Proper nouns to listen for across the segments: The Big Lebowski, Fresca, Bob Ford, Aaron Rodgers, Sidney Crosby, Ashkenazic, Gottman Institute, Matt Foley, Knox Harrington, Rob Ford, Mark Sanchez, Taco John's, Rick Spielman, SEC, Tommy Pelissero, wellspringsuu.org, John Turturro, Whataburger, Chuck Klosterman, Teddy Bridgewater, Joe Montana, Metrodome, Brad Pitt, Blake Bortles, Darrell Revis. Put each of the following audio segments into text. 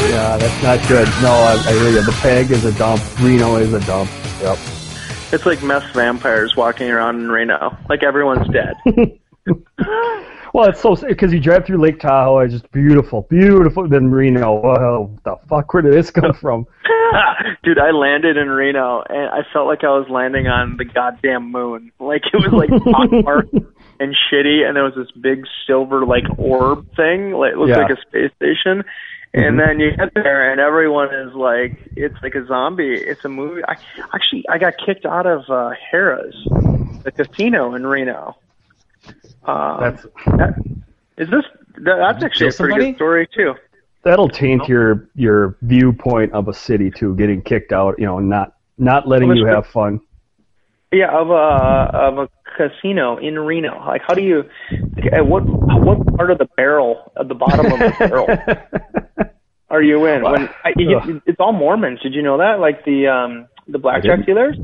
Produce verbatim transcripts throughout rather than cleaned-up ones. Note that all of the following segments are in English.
Yeah, that's not good. No, I, I hear you. The Peg is a dump. Reno is a dump. Yep. It's like mess vampires walking around in Reno. Like everyone's dead. Well, it's so because you drive through Lake Tahoe, it's just beautiful, beautiful. Then Reno, oh, the fuck, where did this come from? Dude, I landed in Reno and I felt like I was landing on the goddamn moon. Like it was like hot and shitty, and there was this big silver like orb thing. Like, it looked yeah. like a space station. And mm-hmm. then you get there, and everyone is like, it's like a zombie. It's a movie. I, actually, I got kicked out of uh, Harrah's, the casino in Reno. Um, that's that, is this? That, that's actually a pretty somebody? good story too. That'll taint oh. your your viewpoint of a city too. Getting kicked out, you know, not not letting you have fun. Yeah, of a of a casino in Reno. Like, how do you? At what what part of the barrel, at the bottom of the barrel, are you in? When I, it, it's all Mormons. Did you know that? Like the um, the blackjack dealers.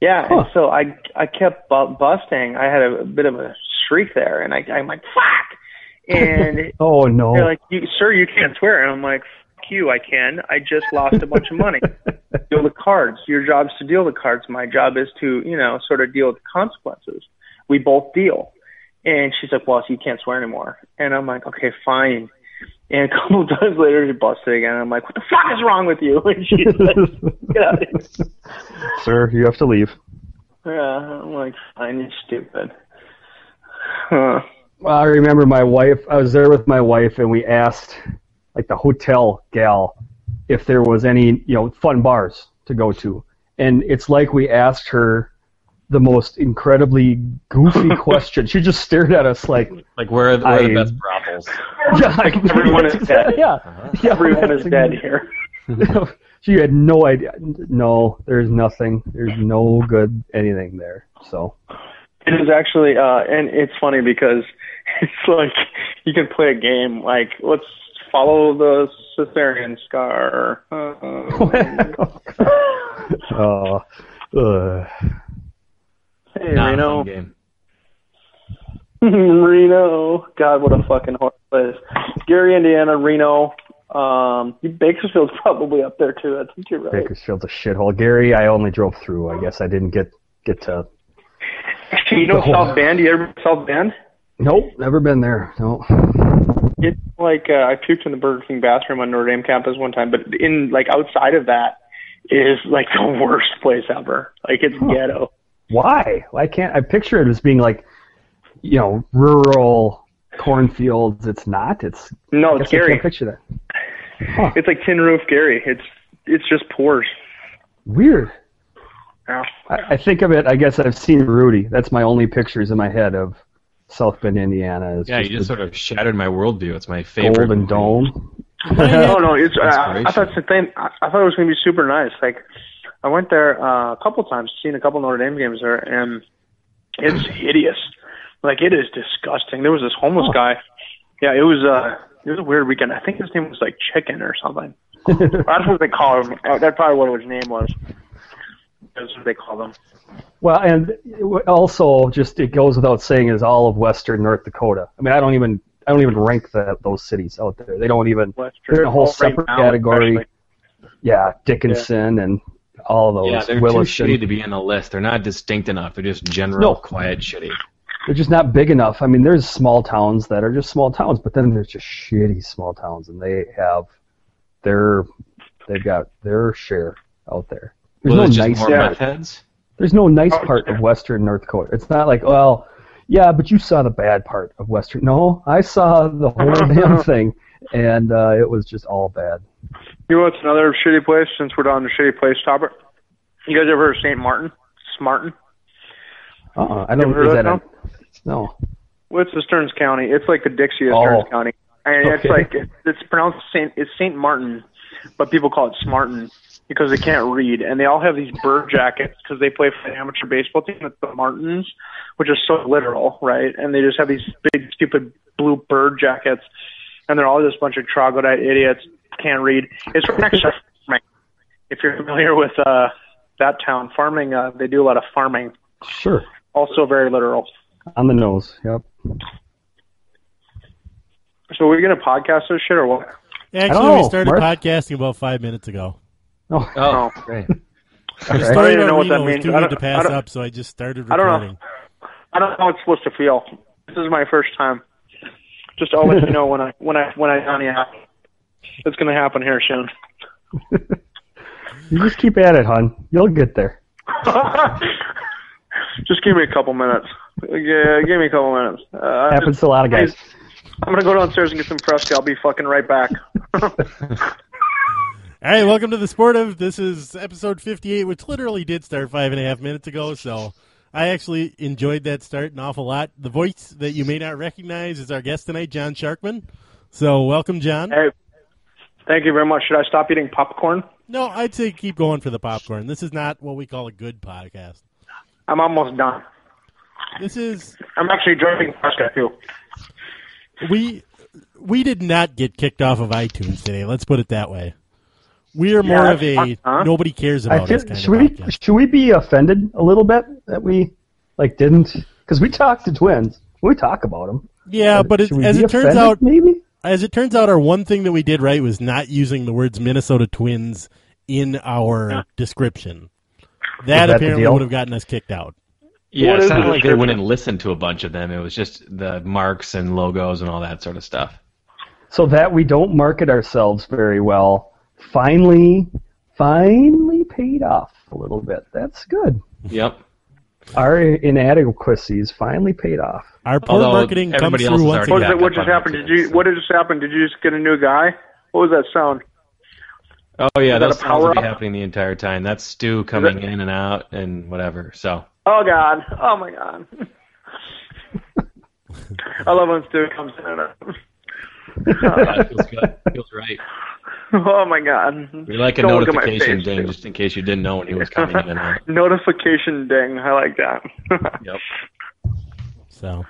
Yeah. Huh. And so I I kept bu- busting. I had a, a bit of a streak there, and I I'm like fuck. And oh no. They're like, you, sir, you can't swear. And I'm like, fuck you, I can. I just lost a bunch of money. Deal the cards. Your job's to deal the cards. My job is to, you know, sort of deal with the consequences. We both deal. And she's like, well, so you can't swear anymore. And I'm like, okay, fine. And a couple of times later, she busted again. And I'm like, what the fuck is wrong with you? And she's like, get out of here. Sir, you have to leave. Yeah, I'm like, fine, you're stupid. Huh. Well, I remember my wife, I was there with my wife, and we asked, like, the hotel gal if there was any, you know, fun bars to go to. And it's like we asked her the most incredibly goofy question. She just stared at us like... Like, where are the, where I, are the best brothels? Yeah, like, everyone is dead. Yeah. Uh-huh. yeah everyone is dead here. She had no idea. No, there's nothing. There's no good anything there, so... It is actually, uh, and it's funny because it's like you can play a game like, let's follow the Caesarean scar. Uh, uh, hey, Not Reno. Game. Reno. God, what a fucking horse place. Gary, Indiana, Reno. Um, Bakersfield's probably up there too. I think you're right. Bakersfield's a shithole. Gary, I only drove through. I guess I didn't get, get to... Actually, you know South Bend? You ever been to South Bend? Nope, never been there. No. It's like uh, I puked in the Burger King bathroom on Notre Dame campus one time, but in like outside of that is like the worst place ever. Like it's huh. ghetto. Why? Why can't I picture it as being like, you know, rural cornfields? It's not. It's no. It's Gary. I can't picture that. Huh. It's like tin roof Gary. It's it's just pours. Weird. I, I think of it, I guess I've seen Rudy. That's my only pictures in my head of South Bend, Indiana. It's yeah, just you just sort of shattered my worldview. It's my favorite. Golden Dome. no, no, it's. Uh, I thought the thing, I, I thought it was going to be super nice. Like, I went there uh, a couple times, seen a couple Notre Dame games there, and it's hideous. Like, it is disgusting. There was this homeless oh. guy. Yeah, it was. Uh, it was a weird weekend. I think his name was like Chicken or something. That's what they call him. That's probably what his name was. That's what they call them. Well, and also, just it goes without saying, is all of Western North Dakota. I mean, I don't even I don't even rank that those cities out there. They don't even Western, they're in a whole separate right now, category. Especially. Yeah, Dickinson yeah. and all of those. Yeah, they're Williston. Too shitty to be on the list. They're not distinct enough. They're just general no. quiet shitty. They're just not big enough. I mean, there's small towns that are just small towns, but then there's just shitty small towns, and they have their they've got their share out there. There's well, no nice part. Heads? There's no nice oh, part of Western North Dakota. It's not like, well, yeah, but you saw the bad part of Western. No, I saw the whole damn thing, and uh, it was just all bad. You know what's another shitty place, since we're on the shitty place topic? You guys ever heard of Saint Martin? Smartin? Uh-uh. I don't know. That a, no. Well, it's the Stearns County. It's like the Dixie of oh. Stearns County. And okay. it's like, it, it's pronounced Saint, it's Saint Martin, but people call it Smartin. Because they can't read, and they all have these bird jackets because they play for the amateur baseball team at the Martins, which is so literal, right? And they just have these big, stupid blue bird jackets, and they're all just a bunch of troglodyte idiots, can't read. It's right next to farming. If you're familiar with uh, that town, farming, uh, they do a lot of farming. Sure. Also very literal. On the nose, yep. So are we going to podcast this shit or what? Actually, we started Mark? podcasting about five minutes ago. Oh, oh. Great. I don't right. even know what that means. Too I, to pass I, up, so I just started recording. I don't know. I don't know how it's supposed to feel. This is my first time. Just to let you know when I when I when I on the app, it's going to happen here soon. You just keep at it, hon. You'll get there. Just give me a couple minutes. Yeah, give me a couple minutes. Uh, Happens just, to a lot of guys. I'm going to go downstairs and get some Fresca. I'll be fucking right back. All right, welcome to The Sportive. This is episode fifty-eight, which literally did start five and a half minutes ago, so I actually enjoyed that start an awful lot. The voice that you may not recognize is our guest tonight, John Sharkman. So welcome, John. Hey, thank you very much. Should I stop eating popcorn? No, I'd say keep going for the popcorn. This is not what we call a good podcast. I'm almost done. This is... I'm actually drinking Fresca, too. We, we did not get kicked off of iTunes today. Let's put it that way. We are more yeah, of a huh? nobody cares about us kind should of we, Should we be offended a little bit that we like didn't? Because we talk to twins. We talk about them. Yeah, but it, as it turns out, maybe? as it turns out, our one thing that we did right was not using the words Minnesota Twins in our yeah. description. That, that apparently would have gotten us kicked out. Yeah, what it sounded like they wouldn't listen to a bunch of them. It was just the marks and logos and all that sort of stuff. So that we don't market ourselves very well. Finally, finally paid off a little bit. That's good. Yep. Our inadequacies finally paid off. Our poor Although marketing comes through once again. What just happened? Did you? What just happened? Did you just get a new guy? What was that sound? Oh yeah, that sounds to be happening the entire time. That's Stu coming in and out and whatever. So. Oh God! Oh my God! I love when Stu comes in and out. That feels good. Feels right. Oh, my God. We like a Don't notification ding, too. Just in case you didn't know when he was coming in. Notification ding. I like that. Yep. So,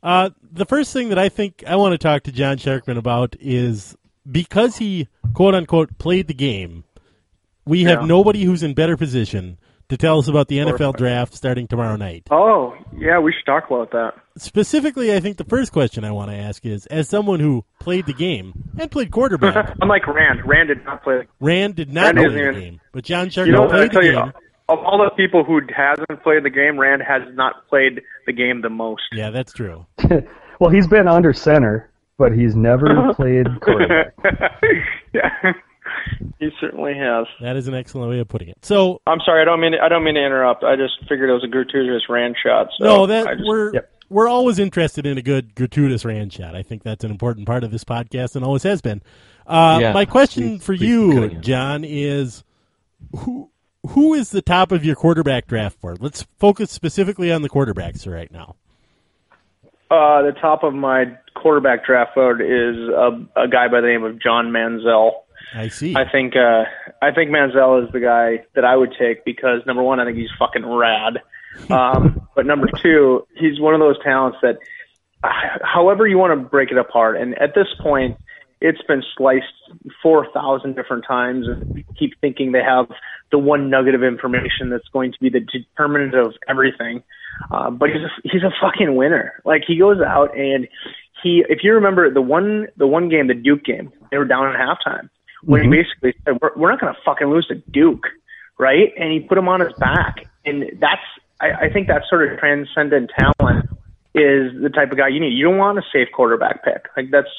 uh, the first thing that I think I want to talk to John Sharkman about is because he, quote-unquote, played the game, we have yeah. nobody who's in better position to tell us about the N F L draft starting tomorrow night. Oh, yeah, we should talk about that. Specifically, I think the first question I want to ask is, as someone who played the game and played quarterback. Unlike Rand. Rand did not play the game. Rand did not Rand play the even, game. But John Sharkman you know, played the game. You, of all the people who hasn't played the game, Rand has not played the game the most. Yeah, that's true. Well, he's been under center, but he's never played quarterback. Yeah. He certainly has. That is an excellent way of putting it. So I'm sorry, I don't mean to, I don't mean to interrupt. I just figured it was a gratuitous Rand shot. So no, that just, we're yep. we're always interested in a good gratuitous Rand shot. I think that's an important part of this podcast and always has been. Uh, yeah. My question please, for please you, John, is who who is the top of your quarterback draft board? Let's focus specifically on the quarterbacks right now. uh, the top of my quarterback draft vote is a, a guy by the name of John Manziel. I see. I think uh, I think Manziel is the guy that I would take because, number one, I think he's fucking rad. Um, but number two, he's one of those talents that, however you want to break it apart, and at this point, it's been sliced four thousand different times, and we keep thinking they have the one nugget of information that's going to be the determinant of everything. Uh, but he's a, he's a fucking winner. Like, he goes out and he, if you remember the one, the one game, the Duke game, they were down at halftime when mm-hmm. he basically said, we're, we're not going to fucking lose to Duke. Right. And he put him on his back. And that's, I, I think that sort of transcendent talent is the type of guy you need. You don't want a safe quarterback pick. Like, that's,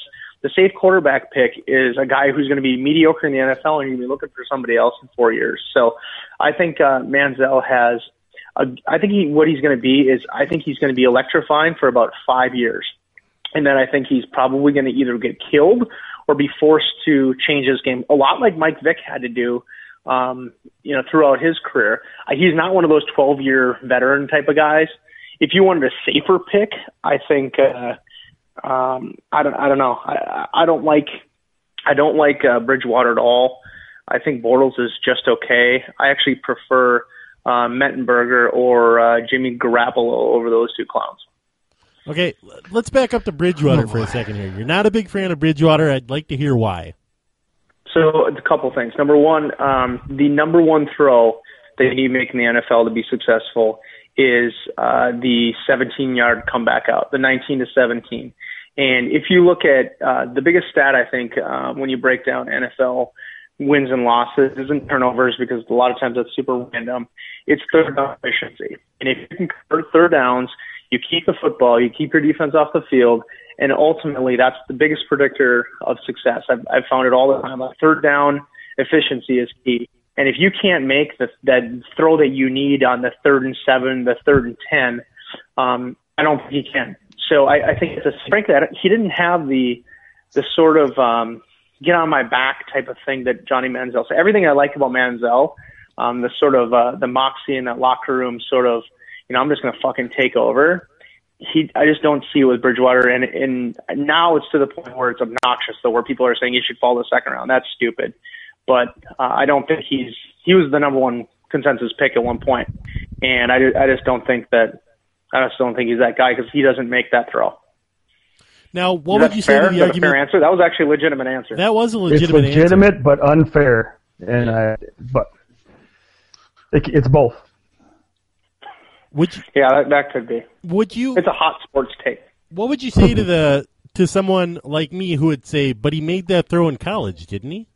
the safe quarterback pick is a guy who's going to be mediocre in the N F L, and you're going to be looking for somebody else in four years. So I think uh, Manziel has a, I think he, what he's going to be is I think he's going to be electrifying for about five years. And then I think he's probably going to either get killed or be forced to change his game, a lot like Mike Vick had to do um, you know, throughout his career. He's not one of those twelve-year veteran type of guys. If you wanted a safer pick, I think uh, – Um, I don't. I don't know. I, I don't like. I don't like uh, Bridgewater at all. I think Bortles is just okay. I actually prefer uh, Mettenberger or uh, Jimmy Garoppolo over those two clowns. Okay, let's back up to Bridgewater oh, for a second here. You're not a big fan of Bridgewater. I'd like to hear why. So a couple things. Number one, um, the number one throw that you need to make in the N F L to be successful is uh, the seventeen-yard comeback out, the nineteen to seventeen. And if you look at uh, the biggest stat, I think, uh, when you break down N F L wins and losses, isn't turnovers, because a lot of times that's super random. It's third down efficiency. And if you can convert third downs, you keep the football, you keep your defense off the field, and ultimately that's the biggest predictor of success. I've, I've found it all the time. Third down efficiency is key. And if you can't make the, that throw that you need on the third and seven, the third and ten, um, I don't think he can. So I, I think it's a strength that he didn't have the the sort of um, get on my back type of thing that Johnny Manziel. So everything I like about Manziel, um, the sort of uh, the moxie in that locker room, sort of, you know, I'm just going to fucking take over. He, I just don't see it with Bridgewater, and and now it's to the point where it's obnoxious, though, where people are saying you should follow the second round. That's stupid. But uh, I don't think he's he was the number one consensus pick at one point, and I, I just don't think that. I just don't think he's that guy because he doesn't make that throw. Now, what would you say to the argument? Is that a fair answer? That was actually a legitimate answer. That was a legitimate answer. It's legitimate but unfair, and I, but it, it's both. Would you, yeah, that, that could be. Would you? It's a hot sports take. What would you say to the to someone like me who would say, "But he made that throw in college, didn't he?"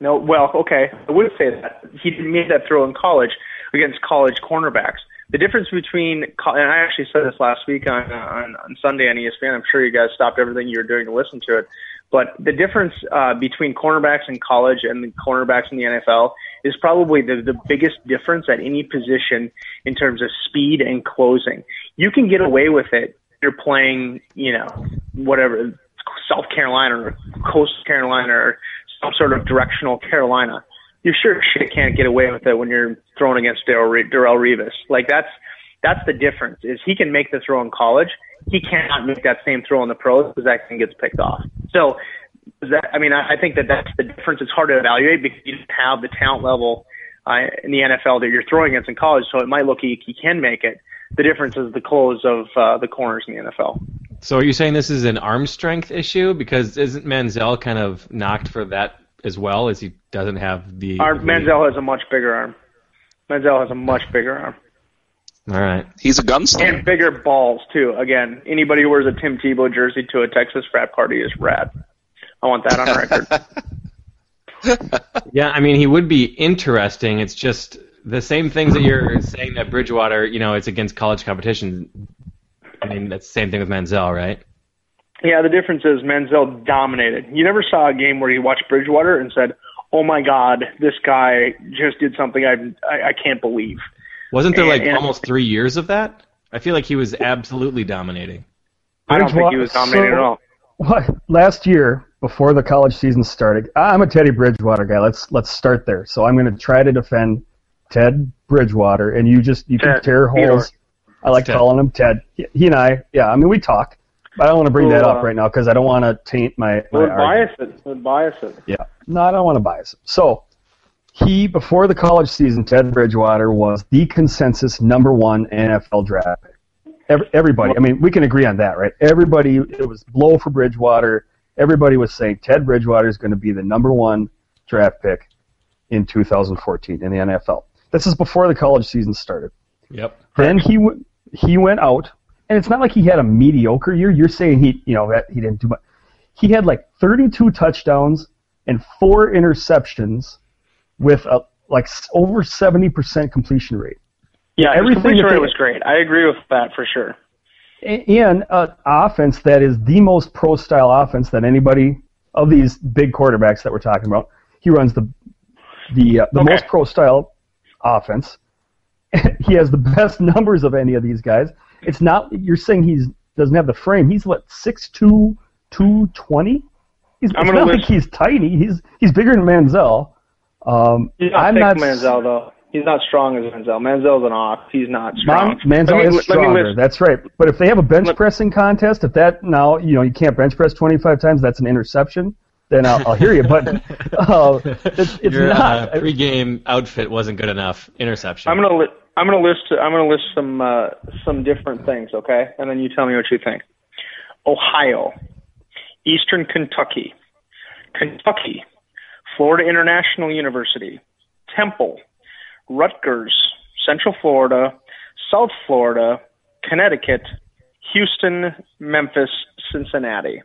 No, well, okay, I would say that he made that throw in college against college cornerbacks. The difference between, and I actually said this last week on, on, on Sunday on E S P N, I'm sure you guys stopped everything you were doing to listen to it, but the difference uh, between cornerbacks in college and the cornerbacks in the N F L is probably the, the biggest difference at any position in terms of speed and closing. You can get away with it if you're playing, you know, whatever, South Carolina or Coastal Carolina or some sort of directional Carolina. You sure shit can't get away with it when you're throwing against Darrell Revis. Like, that's that's the difference, is he can make the throw in college. He cannot make that same throw in the pros because that thing gets picked off. So, that, I mean, I, I think that that's the difference. It's hard to evaluate because you don't have the talent level uh, in the N F L that you're throwing against in college, so it might look like he can make it. The difference is the close of uh, the corners in the N F L. So are you saying this is an arm strength issue? Because isn't Manziel kind of knocked for that as well, as he doesn't have the... Our, Manziel has a much bigger arm. Manziel has a much bigger arm. All right. He's a gunslinger. And bigger balls, too. Again, anybody who wears a Tim Tebow jersey to a Texas frat party is rad. I want that on record. Yeah, I mean, he would be interesting. It's just the same things that you're saying that Bridgewater, you know, it's against college competition. I mean, that's the same thing with Manziel, right? Yeah, the difference is Manziel dominated. You never saw a game where you watched Bridgewater and said, "Oh my God, this guy just did something I I, I can't believe." Wasn't there like and, almost three years of that? I feel like he was absolutely dominating. I don't think he was dominating so, at all. What, last year, before the college season started, I'm a Teddy Bridgewater guy. Let's let's start there. So I'm going to try to defend Ted Bridgewater, and you just you Ted, can tear holes. I like Ted. calling him Ted. He, he and I, yeah, I mean, we talk. But I don't want to bring well, that up right now because I don't want to taint my, my argument. bias it. Would bias it. Yeah. No, I don't want to bias it. So he, before the college season, Ted Bridgewater was the consensus number one N F L draft pick. Every, everybody. I mean, we can agree on that, right? Everybody, it was blow for Bridgewater. Everybody was saying Ted Bridgewater is going to be the number one draft pick in two thousand fourteen in the N F L. This is before the college season started. Yep. Then he w- he went out. And it's not like he had a mediocre year. You're saying he, you know, that he didn't do much. He had like thirty-two touchdowns and four interceptions, with a like over seventy percent completion rate. Yeah, everything his completion rate was great. I agree with that for sure. And an offense that is the most pro-style offense that anybody of these big quarterbacks that we're talking about. He runs the the uh, the okay. most pro-style offense. He has the best numbers of any of these guys. It's not you're saying he's doesn't have the frame. He's what six two, two twenty? He's I'm it's not list. like he's tiny. He's he's bigger than Manziel. Um he's not I'm not Manziel though. He's not strong as Manziel. Manziel's an off. He's not strong. Man, Manziel me, is stronger. That's right. But if they have a bench let, pressing contest, if that now you know you can't bench press twenty-five times, that's an interception. Then I'll, I'll hear you. But uh, it's, it's Your, not. Uh, pre-game outfit wasn't good enough. Interception. I'm gonna. Li- I'm gonna list. I'm gonna list some uh, some different things, okay? And then you tell me what you think. Ohio, Eastern Kentucky, Kentucky, Florida International University, Temple, Rutgers, Central Florida, South Florida, Connecticut, Houston, Memphis, Cincinnati.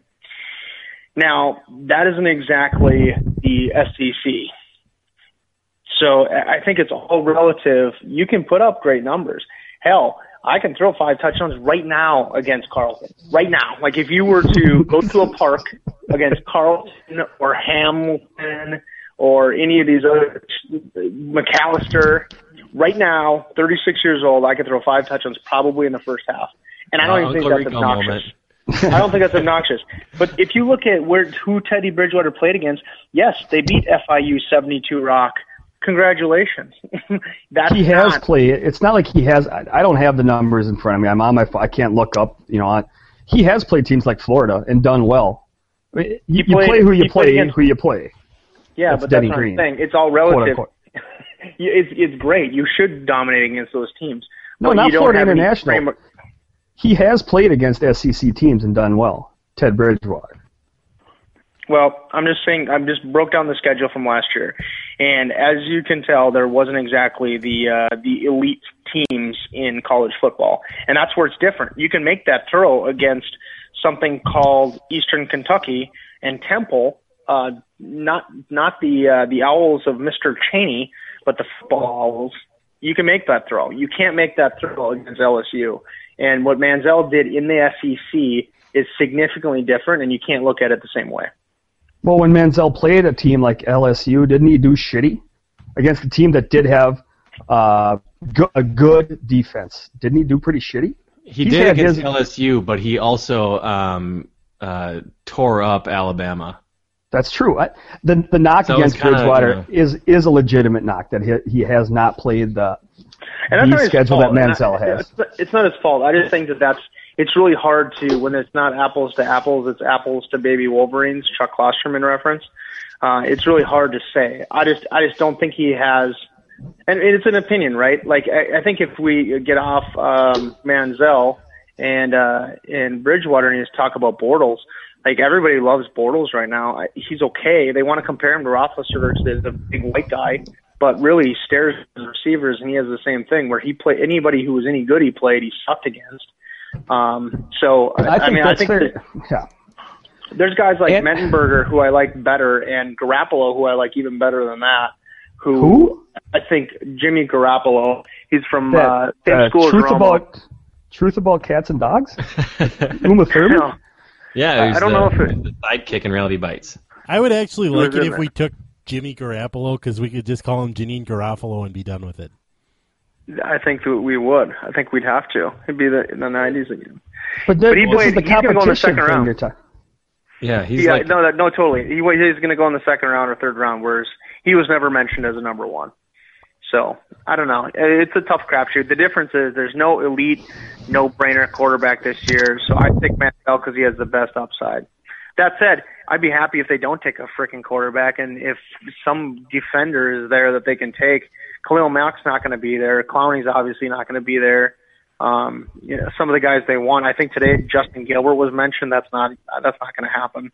Now, that isn't exactly the S E C. So I think it's all relative. You can put up great numbers. Hell, I can throw five touchdowns right now against Carlton. Right now. Like if you were to go to a park against Carlton or Hamilton or any of these other McAllister, right now, thirty-six years old, I could throw five touchdowns probably in the first half. And I don't uh, even Uncle think that's Rico obnoxious. Moment. I don't think that's obnoxious. But if you look at where who Teddy Bridgewater played against, yes, they beat F I U seventy-two rock. Congratulations. that's he has not, played. It's not like he has. I, I don't have the numbers in front of me. I'm on my. I can't look up. You know, on, he has played teams like Florida and done well. I mean, you, played, you play who you play against, who you play. Yeah, that's but Denny that's Green. Not the thing. It's all relative. it's it's great. You should dominate against those teams. No, not you Florida don't have International. He has played against S E C teams and done well, Ted Bridgewater. Well, I'm just saying, I'm just broke down the schedule from last year, and as you can tell, there wasn't exactly the uh, the elite teams in college football, and that's where it's different. You can make that throw against something called Eastern Kentucky and Temple, uh, not not the uh, the Owls of Mister Cheney, but the football Owls. You can make that throw. You can't make that throw against L S U. And what Manziel did in the S E C is significantly different, and you can't look at it the same way. Well, when Manziel played a team like L S U, didn't he do shitty against a team that did have uh, go- a good defense? Didn't he do pretty shitty? He He's did against his... L S U, but he also um, uh, tore up Alabama. That's true. I, the the knock so against kinda, Bridgewater uh, is is a legitimate knock that he he has not played the. And that's the schedule that Manziel has. It's not his fault. I just think that that's it's really hard to when it's not apples to apples. It's apples to baby Wolverines. Chuck Klosterman reference. Uh, it's really hard to say. I just I just don't think he has. And it's an opinion, right? Like I, I think if we get off um, Manziel and uh, and Bridgewater and just talk about Bortles, like everybody loves Bortles right now. He's okay. They want to compare him to Roethlisberger, the big white guy. But really, he stares at his receivers, and he has the same thing where he played anybody who was any good. He played, he sucked against. Um, so I, I, think I mean, I think that, yeah. There's guys like and, Mettenberger who I like better, and Garoppolo who I like even better than that. Who, who? I think Jimmy Garoppolo. He's from that, uh, same uh, school. Truth as about truth about cats and dogs. Uma Thurman. No. Yeah, I don't the, know if it, the sidekick in Reality Bites. I would actually like it if there? we took. Jimmy Garoppolo, because we could just call him Janine Garofalo and be done with it. I think that we would. I think we'd have to. It'd be the, in the nineties again. But, but he well, played, the he's going to go in the second round. Yeah, he's yeah, like... No, no, totally. He, he's going to go in the second round or third round, whereas he was never mentioned as a number one. So I don't know. It's a tough crapshoot. The difference is there's no elite, no-brainer quarterback this year. So I pick Manziel because he has the best upside. That said, I'd be happy if they don't take a freaking quarterback, and if some defender is there that they can take. Khalil Mack's not going to be there. Clowney's obviously not going to be there. Um, you know, some of the guys they want. I think today Justin Gilbert was mentioned. That's not that's not going to happen.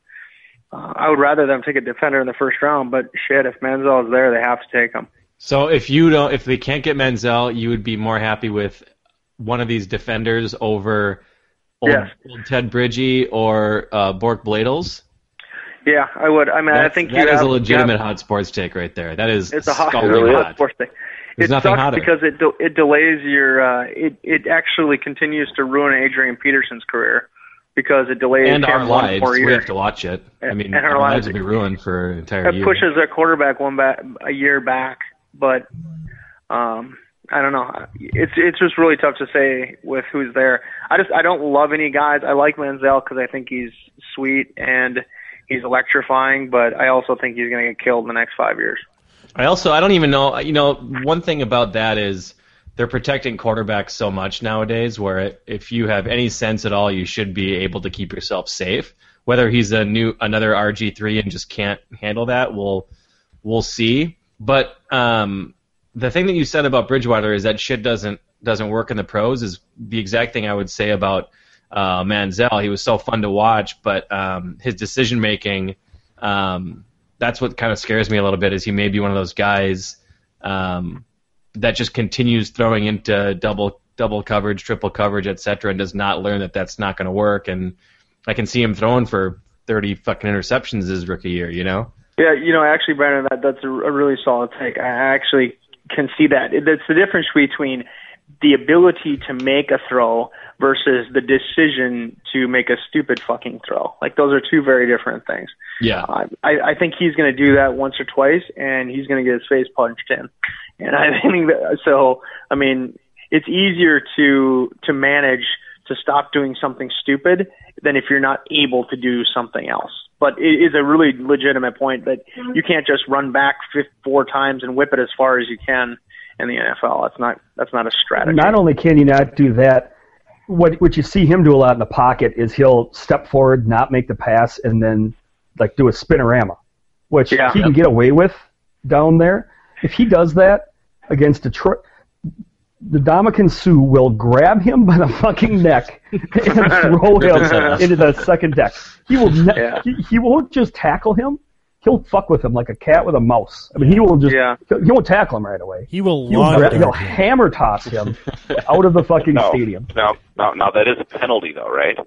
Uh, I would rather them take a defender in the first round, but shit, if Manziel is there, they have to take him. So if you don't, if they can't get Manziel, you would be more happy with one of these defenders over old, yes. old Ted Bridgie or uh, Bork Bladels? Yeah, I would. I mean, That's, I think that you is have, a legitimate have, hot sports take right there. That is it's a hot, really hot sports take. There's it sucks hotter. because it de- it delays your. Uh, it it actually continues to ruin Adrian Peterson's career because it delays and our lives. Four years. We have to watch it. And, I mean, our, our lives will be ruined for an entire it year. It pushes their quarterback one back a year back, but um, I don't know. It's it's just really tough to say with who's there. I just I don't love any guys. I like Manziel because I think he's sweet and he's electrifying, but I also think he's going to get killed in the next five years. I also, I don't even know, you know, one thing about that is they're protecting quarterbacks so much nowadays where it, if you have any sense at all, you should be able to keep yourself safe. Whether he's a new another R G three and just can't handle that, we'll, we'll see. But um, the thing that you said about Bridgewater is that shit doesn't doesn't work in the pros is the exact thing I would say about uh, Manziel. He was so fun to watch, but um, his decision-making um, – that's what kind of scares me a little bit is he may be one of those guys um, that just continues throwing into double double coverage, triple coverage, et cetera, and does not learn that that's not going to work. And I can see him throwing for thirty fucking interceptions his rookie year, you know? Yeah, you know, actually, Brandon, that, that's a really solid take. I actually can see that. That's the difference between the ability to make a throw versus the decision to make a stupid fucking throw. Like, those are two very different things. Yeah. Uh, I, I think he's going to do that once or twice, and he's going to get his face punched in. And I think that, so, I mean, it's easier to to manage to stop doing something stupid than if you're not able to do something else. But it is a really legitimate point that you can't just run back four times and whip it as far as you can in the N F L. That's not that's not a strategy. Not only can you not do that, what what you see him do a lot in the pocket is he'll step forward, not make the pass, and then like do a spinorama, which yeah. he can get away with down there. If he does that against Detroit, the Dominican Sue will grab him by the fucking neck and throw him into the second deck. He will ne- yeah. he, he won't just tackle him. He'll fuck with him like a cat with a mouse. I mean, he will just yeah. he won't tackle him right away. He will he'll, log grab, he'll hammer toss him out of the fucking no, stadium. No, no, no. That is a penalty, though, right?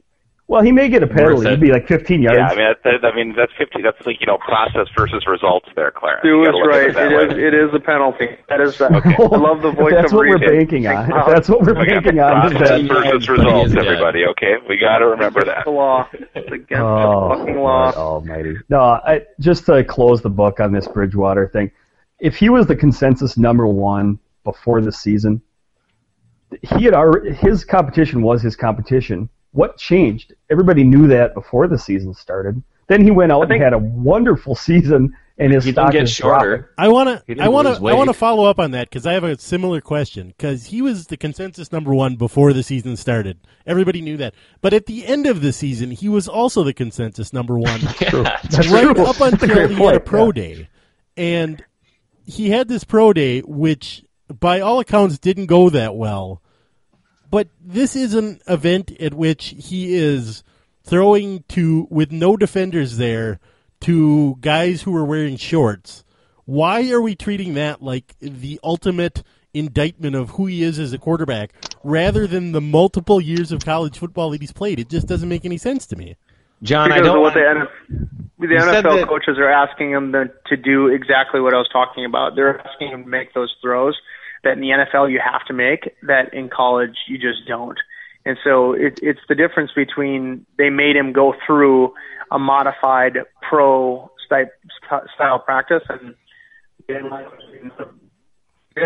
Well, he may get a penalty. It'd be like fifteen yards. Yeah, I mean, that's, I mean, that's fifty. That's like you know, process versus results. There, Clarence. Stu is right. It, it is. It is a penalty. That is. Uh, okay. I love the voice that's of reason. If that's what we're banking on. That's what we're banking on. Process versus results. Everybody, okay? We got to remember that. The law. It's against oh, the fucking law. God almighty. No, I, just to close the book on this Bridgewater thing. If he was the consensus number one before the season, he had already, his competition was his competition. What changed? Everybody knew that before the season started. Then he went out and had a wonderful season, and his stock is shorter. I want to, I want to, I want to follow up on that because I have a similar question. Because he was the consensus number one before the season started. Everybody knew that, but at the end of the season, he was also the consensus number one. yeah, that's right true. Up until he had a pro yeah. day, and he had this pro day, which by all accounts didn't go that well. But this is an event at which he is throwing to, with no defenders there, to guys who are wearing shorts. Why are we treating that like the ultimate indictment of who he is as a quarterback rather than the multiple years of college football that he's played? It just doesn't make any sense to me. John, because I don't what want... the, N F L, the N F L that... coaches are asking him to do exactly what I was talking about. They're asking him to make those throws that in the N F L you have to make, that in college you just don't. And so it, it's the difference between they made him go through a modified pro style, style practice and get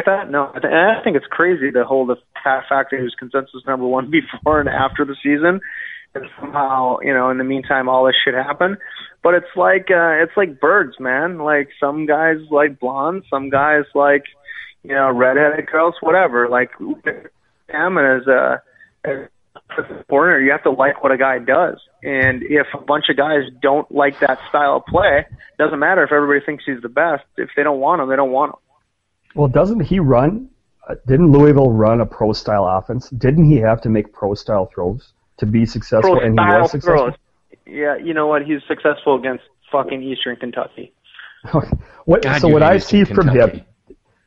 that? No, I think it's crazy to hold a factor who's consensus number one before and after the season. And somehow, you know, in the meantime, all this shit happened. But it's like, uh, it's like birds, man. Like some guys like blondes, some guys like, you know, redheaded girls, whatever. Like, him as a, as a foreigner, you have to like what a guy does. And if a bunch of guys don't like that style of play, doesn't matter if everybody thinks he's the best. If they don't want him, they don't want him. Well, doesn't he run? Didn't Louisville run a pro-style offense? Didn't he have to make pro-style throws to be successful? Pro-style and he was successful. Throws. Yeah, you know what? He's successful against fucking Eastern Kentucky. what, God, so what I see Kentucky. from him,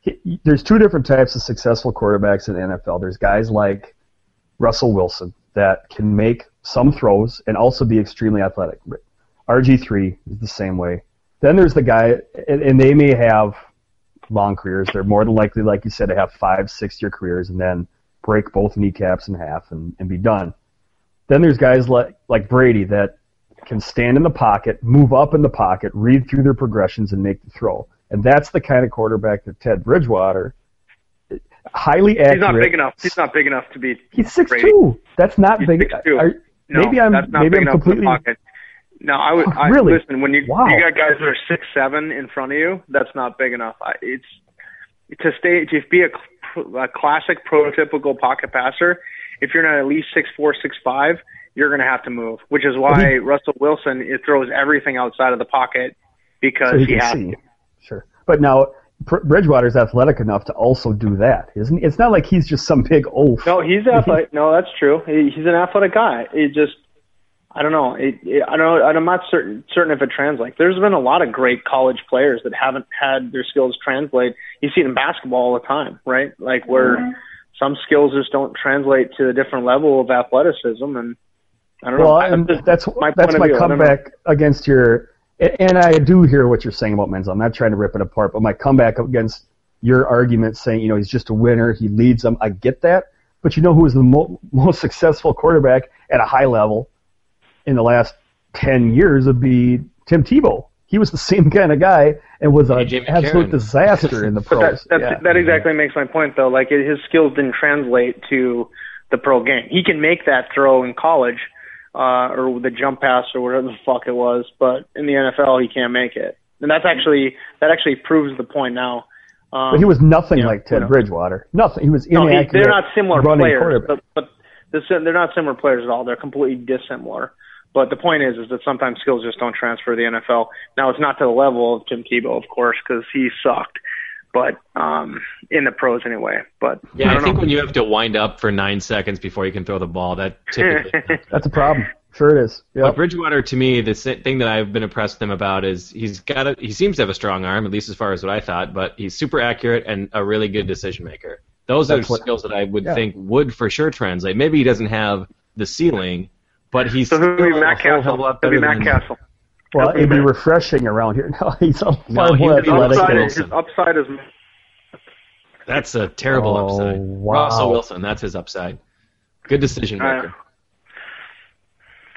he, there's two different types of successful quarterbacks in the N F L. There's guys like Russell Wilson that can make some throws and also be extremely athletic. R G three is the same way. Then there's the guy, and, and they may have long careers. They're more than likely, like you said, to have five, six-year careers and then break both kneecaps in half and, and be done. Then there's guys like, like Brady that can stand in the pocket, move up in the pocket, read through their progressions, and make the throw. And that's the kind of quarterback that Ted Bridgewater, highly accurate. He's not big enough. He's not big enough to be He's six two. That's not He's big enough. No, maybe I'm, that's not maybe big I'm enough completely... in the pocket. No, I would oh, really? I, listen. When you wow. you got guys that are six seven in front of you, that's not big enough. I, it's to stay to be a, a classic prototypical pocket passer. If you're not at least six four, six five, you're going to have to move, which is why he, Russell Wilson it throws everything outside of the pocket because so he, he has see. to. Sure, but now Bridgewater's athletic enough to also do that, isn't he? It's not like he's just some big oaf. No, he's athletic. No, that's true. He, he's an athletic guy. He just. I don't know. It, it, I don't. I'm not certain certain if it translates. There's been a lot of great college players that haven't had their skills translate. You see it in basketball all the time, right? Like where mm-hmm. some skills just don't translate to a different level of athleticism. And I don't well, know. And that's that's my, that's my comeback against your. And I do hear what you're saying about Menzel. I'm not trying to rip it apart, but my comeback against your argument saying you know he's just a winner, he leads them. I get that, but you know who is the mo- most successful quarterback at a high level in the last ten years would be Tim Tebow. He was the same kind of guy and was an hey, absolute disaster in the pros. But that, yeah. that exactly makes my point, though. Like it, his skills didn't translate to the pro game. He can make that throw in college uh, or the jump pass or whatever the fuck it was, but in the N F L he can't make it. And that's actually that actually proves the point now. Um, but he was nothing you know, like Ted you know. Bridgewater. Nothing. He was inaccurate. No, they're not similar players, but, but this, they're not similar players at all. They're completely dissimilar. But the point is, is that sometimes skills just don't transfer to the N F L. Now it's not to the level of Tim Tebow, of course, because he sucked. But um, in the pros, anyway. But yeah, I, I think know. when you have to wind up for nine seconds before you can throw the ball, that typically that's a problem. Sure it is. Yep. But Bridgewater, to me, the thing that I've been impressed with him about is he's got a, he seems to have a strong arm, at least as far as what I thought. But he's super accurate and a really good decision maker. Those that's are what, skills that I would yeah. think would for sure translate. Maybe he doesn't have the ceiling. But he's so who be Matt Castle? Who be Matt Castle? Well, it'd be refreshing around here. No, he's a no, he upside. His upside is. That's a terrible oh, upside. Wow. Russell Wilson, that's his upside. Good decision maker.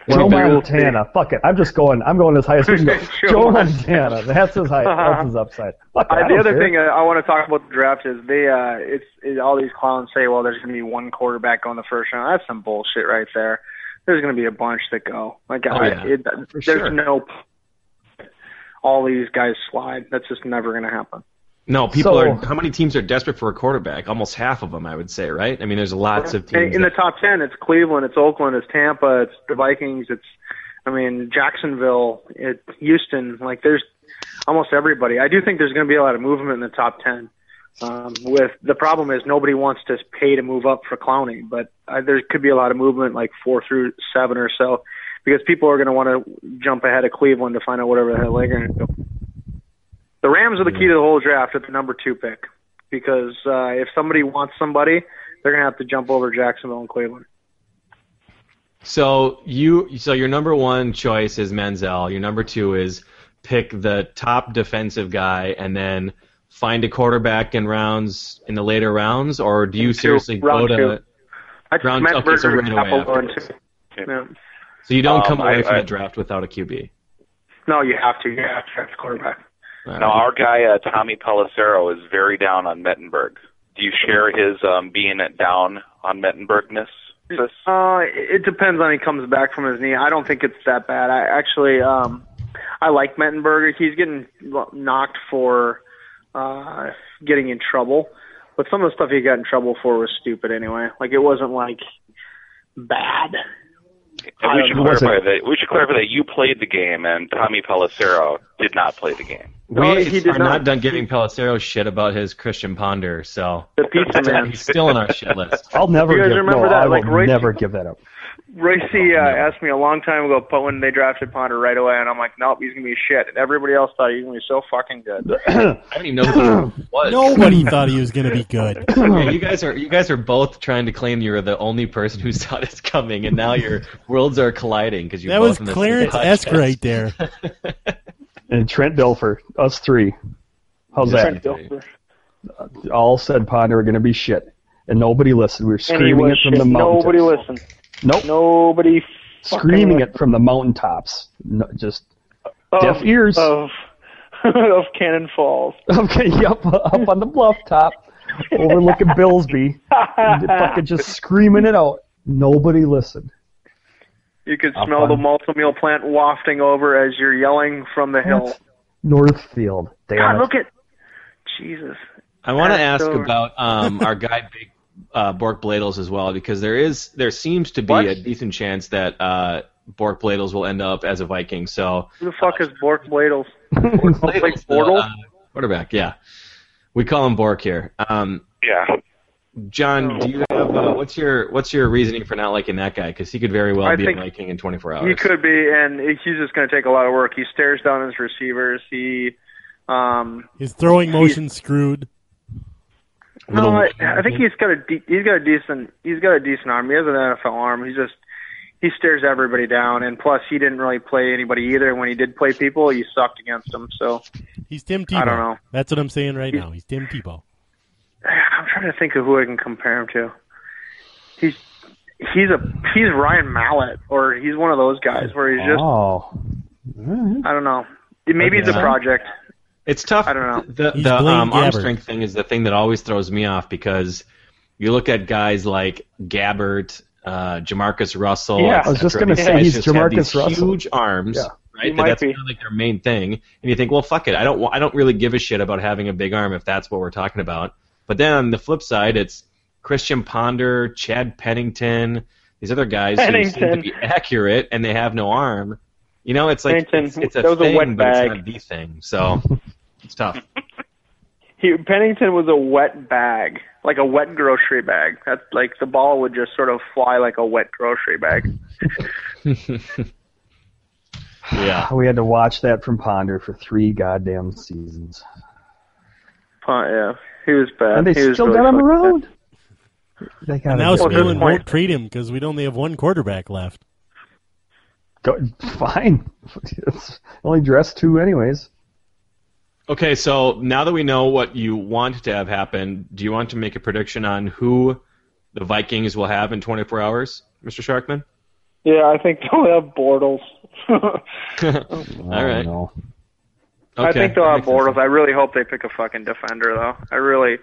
Uh, Joe Montana, see. fuck it. I'm just going. I'm going as high as we can go. Joe Montana, that's his high. That's his upside. Fuck it, uh, the other care. thing I want to talk about the draft is they. Uh, it's it, all these clowns say, well, there's going to be one quarterback on the first round. That's some bullshit right there. There's going to be a bunch that go. Like, oh, I, yeah. it, there's sure. no all these guys slide. That's just never going to happen. No, people so, are. How many teams are desperate for a quarterback? Almost half of them, I would say, right? I mean, there's lots of teams. In that, the top ten, it's Cleveland, it's Oakland, it's Tampa, it's the Vikings, it's, I mean, Jacksonville, it's Houston. Like, there's almost everybody. I do think there's going to be a lot of movement in the top ten. Um, with the problem is nobody wants to pay to move up for clowning, but uh, there could be a lot of movement like four through seven or so, because people are going to want to jump ahead of Cleveland to find out whatever the hell they're going to do. The Rams are the key to the whole draft at the number two pick, because uh, if somebody wants somebody, they're going to have to jump over Jacksonville and Cleveland. So you, so your number one choice is Manziel. Your number two is pick the top defensive guy, and then find a quarterback in rounds in the later rounds, or do you two, seriously go to the round? Okay, so right away. Yeah. So you don't um, come away I, from I, the draft without a Q B. No, you have to. You have to draft a quarterback. Right. Now our guy uh, Tommy Pelissero is very down on Mettenberg. Do you share his um, being down on Mettenbergness? Uh, it depends on he comes back from his knee. I don't think it's that bad. I actually, um, I like Mettenberger. He's getting knocked for. Uh, getting in trouble. But some of the stuff he got in trouble for was stupid anyway. Like, it wasn't, like, bad. And we should, clarify that, we should clarify that you played the game and Tommy Pelissero did not play the game. We no, he did are not. not done giving Pelissero shit about his Christian Ponder, so the pizza man. He's still on our shit list. I'll never you guys give, remember no, that? I like, will Royce, never give that up. Royce uh, asked me a long time ago when they drafted Ponder right away, and I'm like, nope, he's going to be shit. And everybody else thought he was going to be so fucking good. I didn't even know who he was. Nobody thought he was going to be good. Yeah, you guys are you guys are both trying to claim you're the only person who saw this coming, and now your worlds are colliding. Cause you're that both was Clarence Esk right there. And Trent Dilfer, us three. How's Trent that? Dilfer. Uh, all said Ponder are going to be shit. And nobody listened. We were screaming it from shit. the mountaintops. Nobody listened. Nope. Nobody Screaming listened. it from the mountaintops. No, just of, deaf ears. Of, of Cannon Falls. Okay, yep, up on the bluff top, overlooking Billsby. Fucking just screaming it out. Nobody listened. You could smell the multi-meal plant wafting over as you're yelling from the hill. Northfield. God, look at... Jesus. I want to ask so... about um, our guy, Big uh, Bork Bladels, as well, because there is there seems to be what? a decent chance that uh, Bork Bladels will end up as a Viking. So who the fuck uh, is Bork Bladels? Bork Bladels, Blake Bortles? Uh, quarterback, yeah. We call him Bork here. Um, yeah. John, do you have uh, what's your what's your reasoning for not liking that guy? Because he could very well I be a Viking in twenty-four hours. He could be, and he's just going to take a lot of work. He stares down his receivers. He um, his throwing motion screwed. No, I, I think he's got a de- he's got a decent he's got a decent arm. He has an N F L arm. He just he stares everybody down, and plus he didn't really play anybody either. When he did play people, he sucked against them. So he's Tim Tebow. I don't know. That's what I'm saying right he's, now. He's Tim Tebow. I'm trying to think of who I can compare him to. He's he's a he's Ryan Mallett, or he's one of those guys where he's just oh. I don't know. Maybe it's a project. It's tough. I don't know. The, the um, arm strength thing is the thing that always throws me off, because you look at guys like Gabbert, uh, Jamarcus Russell. Yeah, I was just going to say he's Jamarcus Russell. Huge arms. Yeah. Right? That that's be. kind of like their main thing, and you think, well, fuck it. I don't I don't really give a shit about having a big arm if that's what we're talking about. But then on the flip side, it's Christian Ponder, Chad Pennington, these other guys Pennington. who seem to be accurate and they have no arm. You know, it's like it's, it's a that was thing, a wet but bag. it's not the thing. So it's tough. He, Pennington was a wet bag, like a wet grocery bag. That's like the ball would just sort of fly like a wet grocery bag. Yeah, we had to watch that from Ponder for three goddamn seasons. Uh, yeah. He was bad. And they he still really got him around. They got and now Spillman won't trade him because we'd only have one quarterback left. Go, fine. Only dress two anyways. Okay, so now that we know what you want to have happen, do you want to make a prediction on who the Vikings will have in twenty-four hours, Mister Sharkman? Yeah, I think they'll have Bortles. All right. Know. Okay, I think they'll have Bortles. Sense. I really hope they pick a fucking defender, though. I really,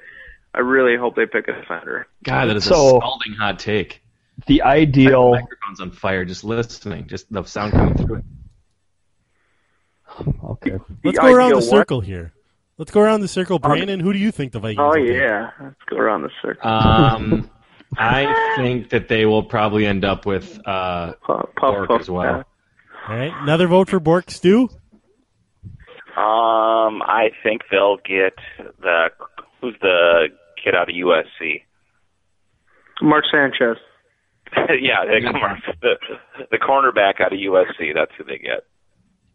I really hope they pick a defender. God, that is so, a scalding hot take. The ideal. My microphone's on fire. Just listening, just the sound coming through it. Okay. The, the Let's go around the circle what? here. Let's go around the circle, Brandon. Who do you think the Vikings? Oh yeah, pick? Let's go around the circle. Um, I think that they will probably end up with uh Puff, Bork Puff, as well. Yeah. All right, another vote for Bork, Stu. Um, I think they'll get the who's the kid out of U S C? Mark Sanchez. yeah, they come the the cornerback out of U S C. That's who they get.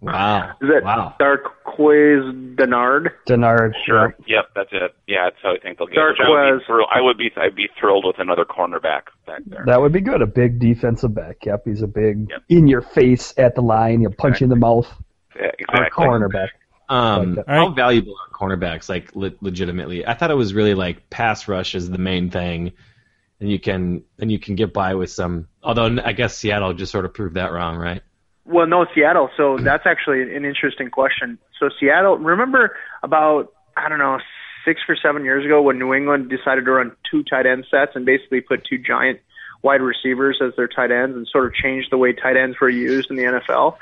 Wow! Is that wow. Darquez Denard? Denard, sure. Yeah. Yep, that's it. Yeah, that's how I think they'll get. Darquez. I would be. I'd be thrilled with another cornerback back there. That would be good. A big defensive back. Yep, he's a big yep. in your face at the line. You punch exactly. in the mouth. Yeah, exactly. Our cornerback. Um, like how valuable are cornerbacks, like, le- legitimately? I thought it was really, like, pass rush is the main thing, and you can and you can get by with some... Although, I guess Seattle just sort of proved that wrong, right? Well, no, Seattle, so that's actually an interesting question. So Seattle, remember about, I don't know, six or seven years ago when New England decided to run two tight end sets and basically put two giant wide receivers as their tight ends and sort of changed the way tight ends were used in the N F L?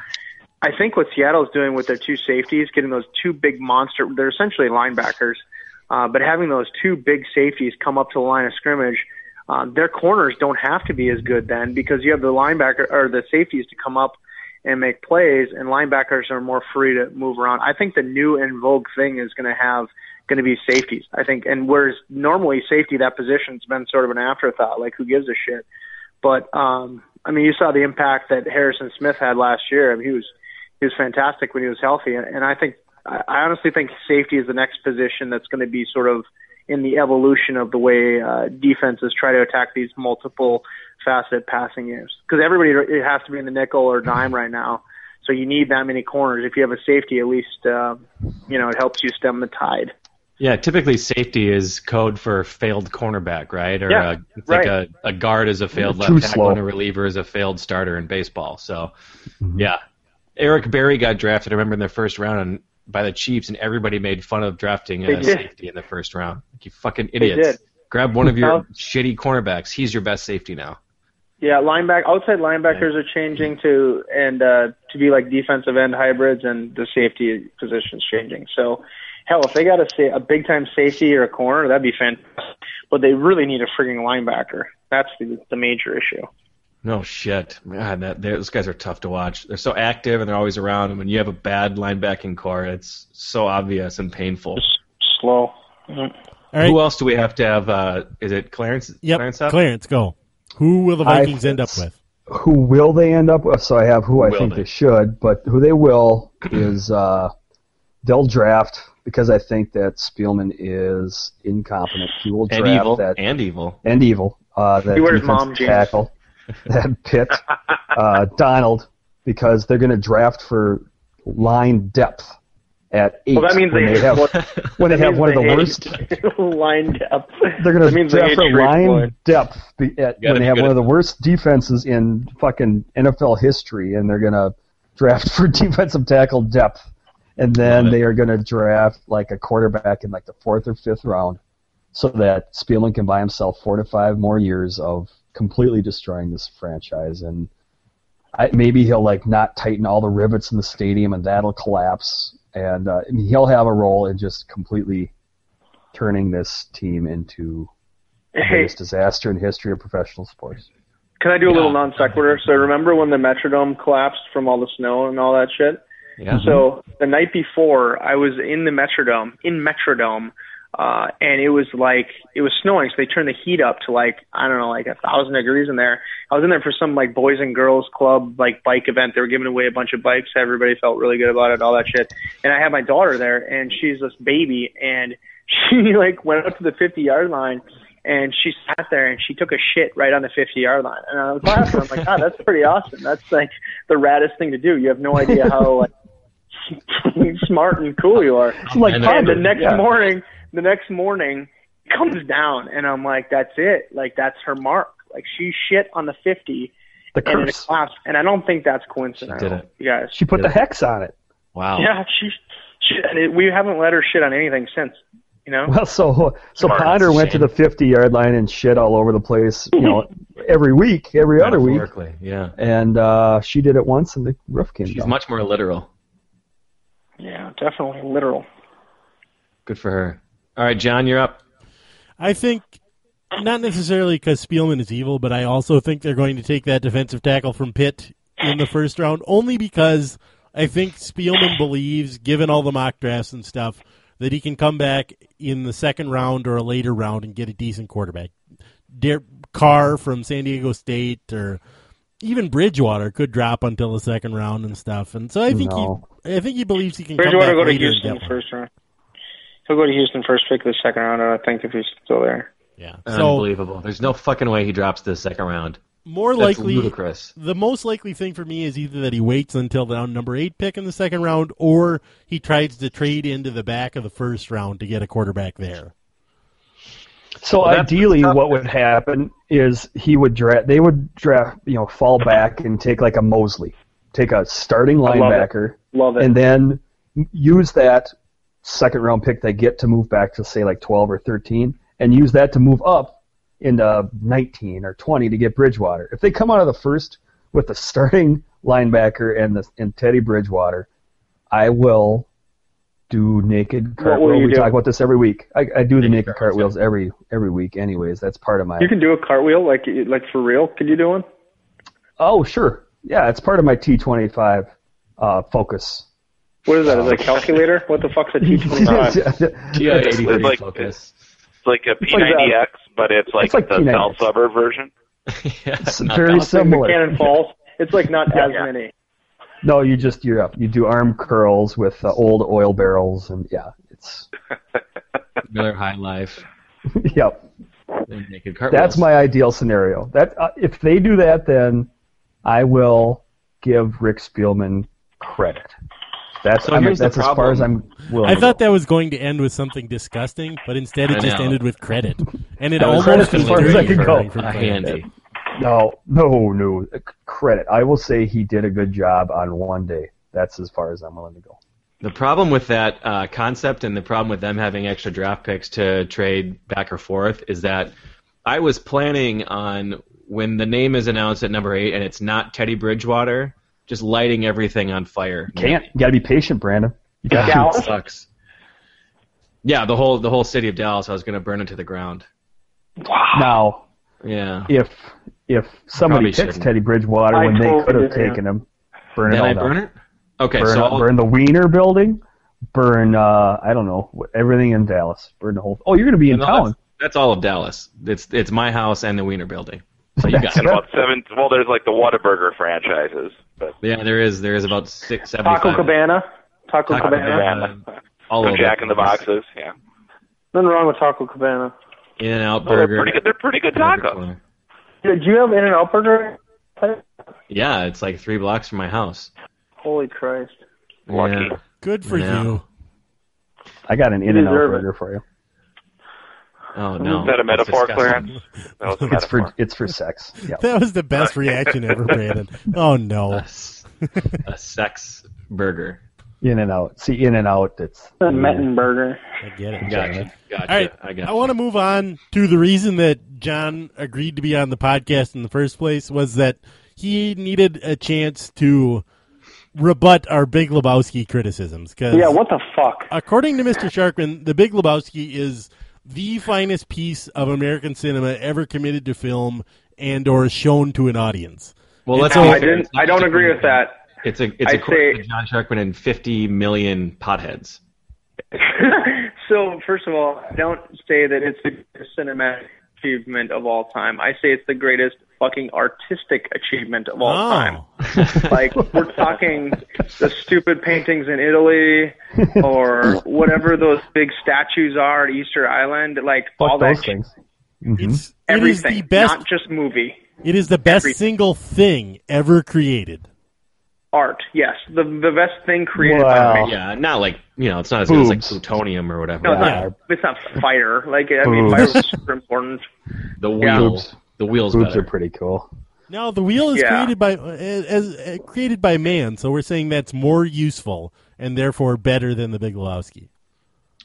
I think what Seattle's doing with their two safeties, getting those two big monster, they're essentially linebackers, Uh, but having those two big safeties come up to the line of scrimmage, uh, their corners don't have to be as good then, because you have the linebacker or the safeties to come up and make plays, and linebackers are more free to move around. I think the new in vogue thing is going to have going to be safeties. I think, and whereas normally safety, that position's been sort of an afterthought, like who gives a shit. But um, I mean, you saw the impact that Harrison Smith had last year. I mean, he was he was fantastic when he was healthy, and, and I think. I honestly think safety is the next position that's going to be sort of in the evolution of the way uh, defenses try to attack these multiple facet passing games. Because everybody it has to be in the nickel or dime right now, so you need that many corners. If you have a safety, at least uh, you know it helps you stem the tide. Yeah, typically safety is code for failed cornerback, right? Or yeah, a, it's right. like a, a guard is a failed left tackle slow. And a reliever is a failed starter in baseball. So, mm-hmm. yeah. Eric Berry got drafted, I remember, in their first round, and by the Chiefs, and everybody made fun of drafting a safety in the first round. Like, you fucking idiots. Grab one of your well, shitty cornerbacks. He's your best safety now. Yeah, lineback, outside linebackers yeah. are changing to and uh, to be like defensive end hybrids, and the safety position's changing. So, hell, if they got a, a big-time safety or a corner, that'd be fantastic. But they really need a frigging linebacker. That's the, the major issue. No shit. Man, that, those guys are tough to watch. They're so active and they're always around. And when you have a bad linebacking core, it's so obvious and painful. Just slow. Mm-hmm. All right. Who else do we have to have? Uh, is it Clarence? Yep. Clarence, Clarence, go. Who will the Vikings I, end up with? Who will they end up with? So I have who I will think they? they should, but who they will is uh, they'll draft, because I think that Spielman is incompetent. He will draft and evil. that and evil and evil. Uh, that he wears mom jeans. Tackle. That Pitt, uh, Donald, because they're going to draft for line depth at eight. Well, that means when they, they have, what, when they have one they of the worst line depth. They're going to draft for line point. depth at, when they have one of the worst defenses in fucking N F L history, and they're going to draft for defensive tackle depth, and then they are going to draft like a quarterback in like the fourth or fifth round, so that Spielman can buy himself four to five more years of completely destroying this franchise, and I, maybe he'll like not tighten all the rivets in the stadium, and that'll collapse. And uh, I mean, he'll have a role in just completely turning this team into the hey. biggest disaster in history of professional sports. Can I do a yeah. little non sequitur? So remember when the Metrodome collapsed from all the snow and all that shit? Yeah. So the night before, I was in the Metrodome. In Metrodome. Uh, and it was like, it was snowing, so they turned the heat up to like, I don't know, like a thousand degrees in there. I was in there for some like boys and girls club, like bike event. They were giving away a bunch of bikes. Everybody felt really good about it, all that shit. And I had my daughter there, and she's this baby, and she like went up to the fifty yard line, and she sat there and she took a shit right on the fifty yard line. And I was laughing. I'm like, God, that's pretty awesome. That's like the raddest thing to do. You have no idea how like, smart and cool you are. It's like, oh, the next yeah. morning, The next morning, it comes down, and I'm like, that's it. Like, that's her mark. Like, she shit on the fifty, the curse. And it collapsed. And I don't think that's coincidental. She did it. You guys. She put the it. hex on it. Wow. Yeah, she, she. we haven't let her shit on anything since, you know? Well, so so Smart. Ponder went to the fifty-yard line and shit all over the place, you know, every week, every other week. yeah. And uh, she did it once, and the roof came She's down. She's much more literal. Yeah, definitely literal. Good for her. All right, John, you're up. I think not necessarily because Spielman is evil, but I also think they're going to take that defensive tackle from Pitt in the first round, only because I think Spielman believes, given all the mock drafts and stuff, that he can come back in the second round or a later round and get a decent quarterback. Der- Carr from San Diego State or even Bridgewater could drop until the second round and stuff. And so I think no. he, I think he believes he can come back later in the first round. He'll go to Houston first pick of the second round, I think, if he's still there. Yeah. Unbelievable. So, there's no fucking way he drops this second round. More That's likely, ludicrous. The most likely thing for me is either that he waits until the number eight pick in the second round, or he tries to trade into the back of the first round to get a quarterback there. So well, ideally, what would happen is he would draft. They would draft, you know, fall back and take like a Mosley, take a starting linebacker, love it. Love it. and then use that second-round pick they get to move back to, say, like twelve or thirteen, and use that to move up into nineteen or twenty to get Bridgewater. If they come out of the first with the starting linebacker and the and Teddy Bridgewater, I will do naked cartwheels. We doing? talk about this every week. I, I do naked the naked cartwheels, cartwheels every every week anyways. That's part of my... You can do a cartwheel, like like for real? Could you do one? Oh, sure. Yeah, it's part of my T twenty-five uh, focus. What is that? Is it a calculator? What the fuck's a T twenty-five? Yeah, it's, it's, like, focus. It's like a P ninety X, it's like but it's like, it's like the P ninety X. South Suburb version. Yeah, it's very similar. Cannon Falls. It's like not yeah, as yeah. many. No, you just you're up. You do arm curls with uh, old oil barrels, and yeah, it's Miller High Life. Yep. Naked cartwheels. That's my ideal scenario. That uh, if they do that, then I will give Rick Spielman credit. That's, so I mean, that's as far as I'm willing. I thought that was going to end with something disgusting, but instead it I just know. ended with credit. And it almost as far as I could go. Handy. No, no, no. Credit. I will say he did a good job on one day. That's as far as I'm willing to go. The problem with that uh, concept and the problem with them having extra draft picks to trade back or forth is that I was planning on when the name is announced at number eight and it's not Teddy Bridgewater, just lighting everything on fire. You can't. You got to be patient, Brandon. You got Dallas sucks. Yeah, the whole the whole city of Dallas. I was going to burn it to the ground. Wow. Now, yeah. If if somebody picks Teddy Bridgewater I when they could have taken yeah. him, burn it. Then all I down. burn it. Okay, burn, so I'll... burn the Wiener Building. Burn. Uh, I don't know. Everything in Dallas. Burn the whole. Oh, you're going to be in no, town. That's, that's all of Dallas. It's it's my house and the Wiener Building. So you got about seven. Well, there's like the Whataburger franchises, but yeah, there is. There is about six, seven. Taco Cabana, Taco, Taco Cabana, Cabana. all so of Jack in the Boxes. Yeah, nothing wrong with Taco Cabana. In and Out Burger. They're pretty good. They're pretty good tacos. Yeah, do you have In and Out Burger? Yeah, it's like three blocks from my house. Holy Christ! Lucky. Yeah. Good for yeah. you. I got an In and Out Burger it. for you. Oh, no. Is that a metaphor, Clarence? No, it's, it's for it's for sex. Yep. That was the best reaction ever, Brandon. Oh, no. A, a sex burger. In and Out. See, In and Out. It's a Mettenberger. I get it. Gotcha. Gotcha. All right. I, gotcha. I want to move on to the reason that John agreed to be on the podcast in the first place was that he needed a chance to rebut our Big Lebowski criticisms. 'Cause yeah, what the fuck? According to Mister Sharkman, the Big Lebowski is the finest piece of American cinema ever committed to film and or shown to an audience. Well, let's no, I, didn't, I don't agree with that. It's a it's a quote of John Sharkman and fifty million potheads. So, first of all, I don't say that it's the cinematic achievement of all time. I say it's the greatest fucking artistic achievement of all oh. time. Like, we're talking the stupid paintings in Italy or whatever those big statues are at Easter Island, like Fuck all those things. Mm-hmm. It's, everything, it is the best, not just movie. It is the best everything. single thing ever created. Art, yes. The the best thing created wow. by man. Yeah, not like, you know, it's not as Boobs. good as like plutonium or whatever. No, it's, yeah. not, it's not fire. Like, I Boobs. mean, fire was super important. The wheels. Yeah. The wheels are pretty cool. No, the wheel is yeah. created by as, as uh, created by man, so we're saying that's more useful and therefore better than the Big Lebowski.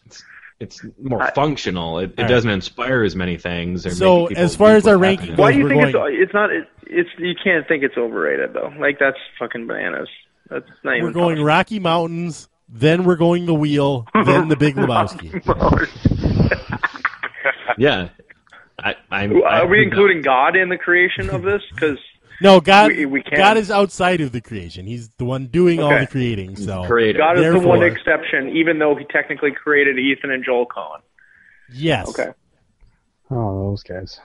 It's, it's more I, functional. It, it doesn't right. inspire as many things. Or so as far as our ranking, why do you think going, it's, it's not? It, it's you can't think it's overrated though. Like that's fucking bananas. That's not even. We're going funny. Rocky Mountains, then we're going the wheel, then the Big Lebowski. Yeah. I, I, I, Are we including no. God in the creation of this? Because no, God, we, we can't. God is outside of the creation. He's the one doing okay. all the creating. So God is Therefore, the one exception, even though he technically created Ethan and Joel Coen. Yes. Okay. Oh, those guys.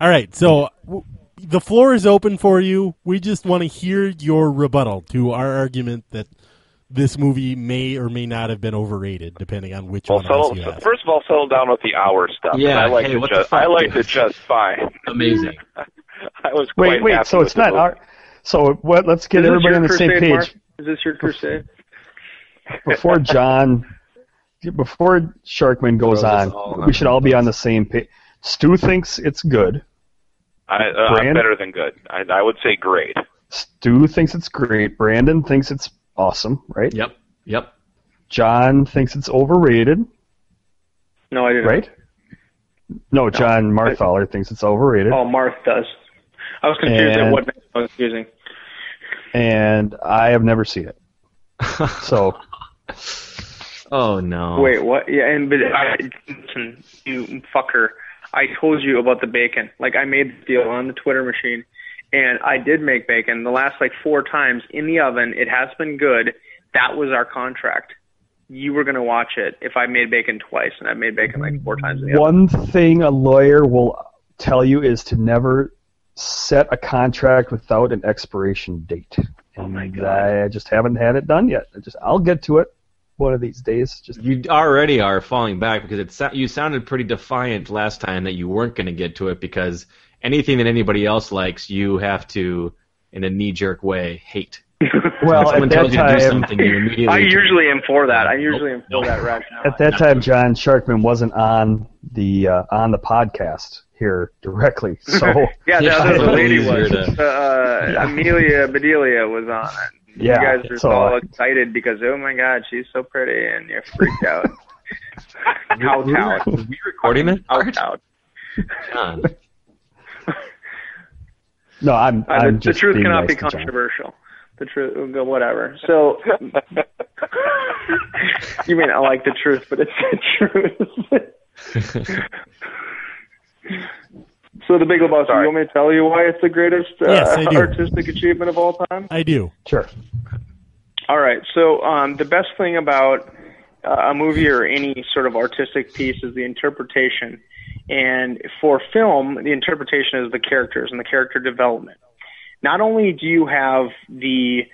All right, so w- the floor is open for you. We just want to hear your rebuttal to our argument that this movie may or may not have been overrated, depending on which well, one settle, you so ask. First of all, settle down with the hour stuff. Yeah, I like hey, the just, I like the just fine. Amazing. I was quite wait, wait. Happy so it's not our. So what? Let's get Is everybody on the crusade, same page. Mark? Is this your crusade? Before John, before Sharkman goes on, on, we should all be on the same page. Stu thinks it's good. I, uh, I'm better than good. I, I would say great. Stu thinks it's great. Brandon thinks it's awesome, right? Yep, yep. John thinks it's overrated. No, I didn't. Right? No, John no, Marthaler I, thinks it's overrated. Oh, Marth does. I was confused at what I was using. And I have never seen it. So, Oh, no. Wait, what? Yeah, and but I, listen, you fucker. I told you about the bacon. Like, I made the deal on the Twitter machine, and I did make bacon the last, like, four times in the oven. It has been good. That was our contract. You were going to watch it if I made bacon twice, and I made bacon, like, four times in the oven. One thing a lawyer will tell you is to never set a contract without an expiration date. Oh, my God. I just haven't had it done yet. I just, I'll get to it one of these days. Just you already are falling back because it so, you sounded pretty defiant last time that you weren't going to get to it because anything that anybody else likes, you have to, in a knee-jerk way, hate. Well, at that time, you I usually am for that. I usually am for that rationale. At that time, John Sharkman wasn't on the uh, on the podcast here directly. So yeah, the other lady was to... uh, yeah. Amelia Bedelia was on. You yeah, guys were so all excited because oh my God, she's so pretty, and you're freaked out. How out? Was we recording it? Out out. John. No, I'm. I'm the, just the truth being cannot nice be controversial. John. The truth, whatever. So, you mean I like the truth, but it's the truth. So, The Big Lebowski, Sorry. You want me to tell you why it's the greatest uh, yes, artistic achievement of all time? I do. Sure. All right. So, um, the best thing about uh, a movie or any sort of artistic piece is the interpretation. And for film, the interpretation is the characters and the character development. Not only do you have the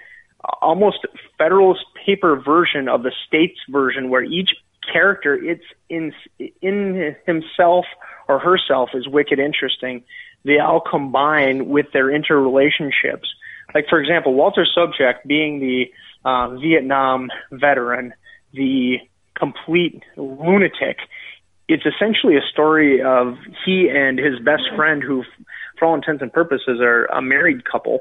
almost Federalist paper version of the state's version where each character it's in, in himself or herself is wicked interesting, they all combine with their interrelationships. Like, for example, Walter Sobchak being the uh, Vietnam veteran, the complete lunatic, it's essentially a story of he and his best friend who, for all intents and purposes, are a married couple.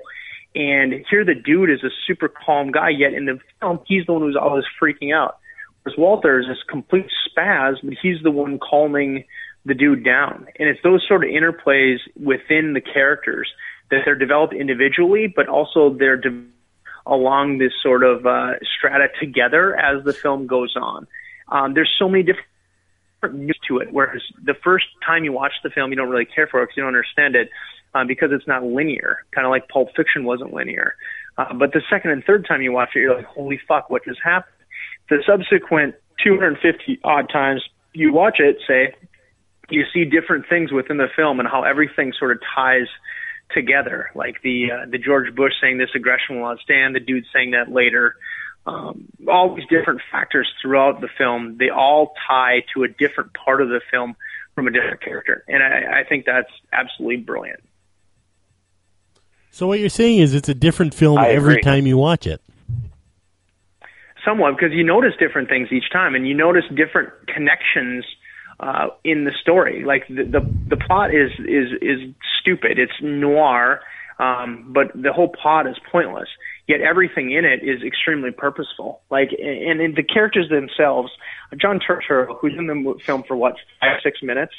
And here the dude is a super calm guy, yet in the film, he's the one who's always freaking out. Whereas Walter is this complete spaz, but he's the one calming the dude down. And it's those sort of interplays within the characters that they're developed individually, but also they're de- along this sort of uh, strata together as the film goes on. Um, there's so many different new to it, whereas the first time you watch the film, you don't really care for it because you don't understand it um, because it's not linear, kind of like Pulp Fiction wasn't linear. Uh, but the second and third time you watch it, you're like, holy fuck, what just happened? The subsequent two hundred fifty-odd times you watch it, say, you see different things within the film and how everything sort of ties together, like the uh, the George Bush saying this aggression will not stand, the dude saying that later. Um, all these different factors throughout the film, they all tie to a different part of the film from a different character. And I, I think that's absolutely brilliant. So what you're saying is it's a different film I every agree. time you watch it. Somewhat, because you notice different things each time, and you notice different connections uh, in the story. Like the, the, the plot is, is, is stupid. It's noir, um, but the whole plot is pointless. Yet everything in it is extremely purposeful. Like, and in the characters themselves, John Turturro, who's in the film for what, five, six minutes,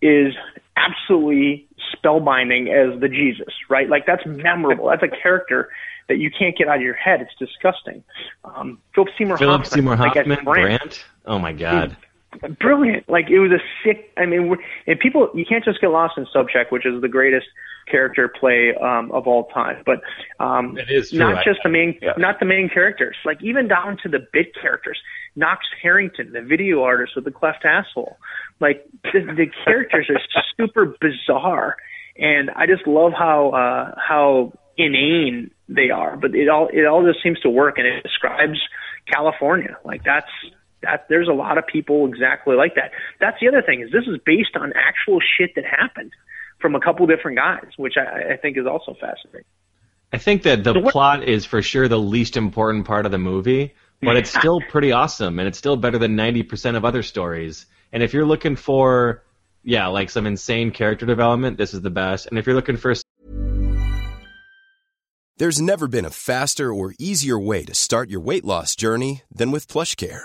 is absolutely spellbinding as the Jesus, right? Like, that's memorable. That's a character that you can't get out of your head. It's disgusting. Um, Philip Seymour Philip Hoffman. Seymour Hoffman, like Brandt. Brandt. Oh my God. Brilliant. Like, it was a sick, I mean, we're, and people, you can't just get lost in Sobchak, which is the greatest character play um of all time, but um it is true, not right? just the main yeah. not the main characters, like even down to the bit characters. Knox Harrington, the video artist with the cleft asshole, like the, the characters are super bizarre, and I just love how uh how inane they are, but it all it all just seems to work, and it describes California. Like that's that there's a lot of people exactly like that. That's the other thing, is this is based on actual shit that happened from a couple different guys, which I, I think is also fascinating. I think that the so what, plot is for sure the least important part of the movie, but it's still pretty awesome, and it's still better than ninety percent of other stories. And if you're looking for, yeah, like some insane character development, this is the best. And if you're looking for... There's never been a faster or easier way to start your weight loss journey than with PlushCare.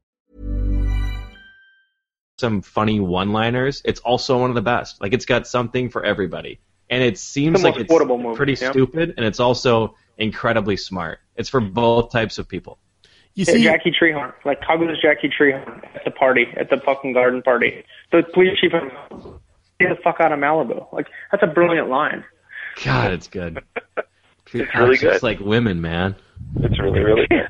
Some funny one-liners. It's also one of the best. Like, it's got something for everybody. And it seems like it's pretty movie, stupid, yeah. And it's also incredibly smart. It's for both types of people. You see, yeah, Jackie Treehorn. Like, how good is Jackie Treehorn at the party, at the fucking garden party? The police chief, get the fuck out of Malibu. Like, that's a brilliant line. God, it's good. It's really good. It's like women, man. It's really, really good.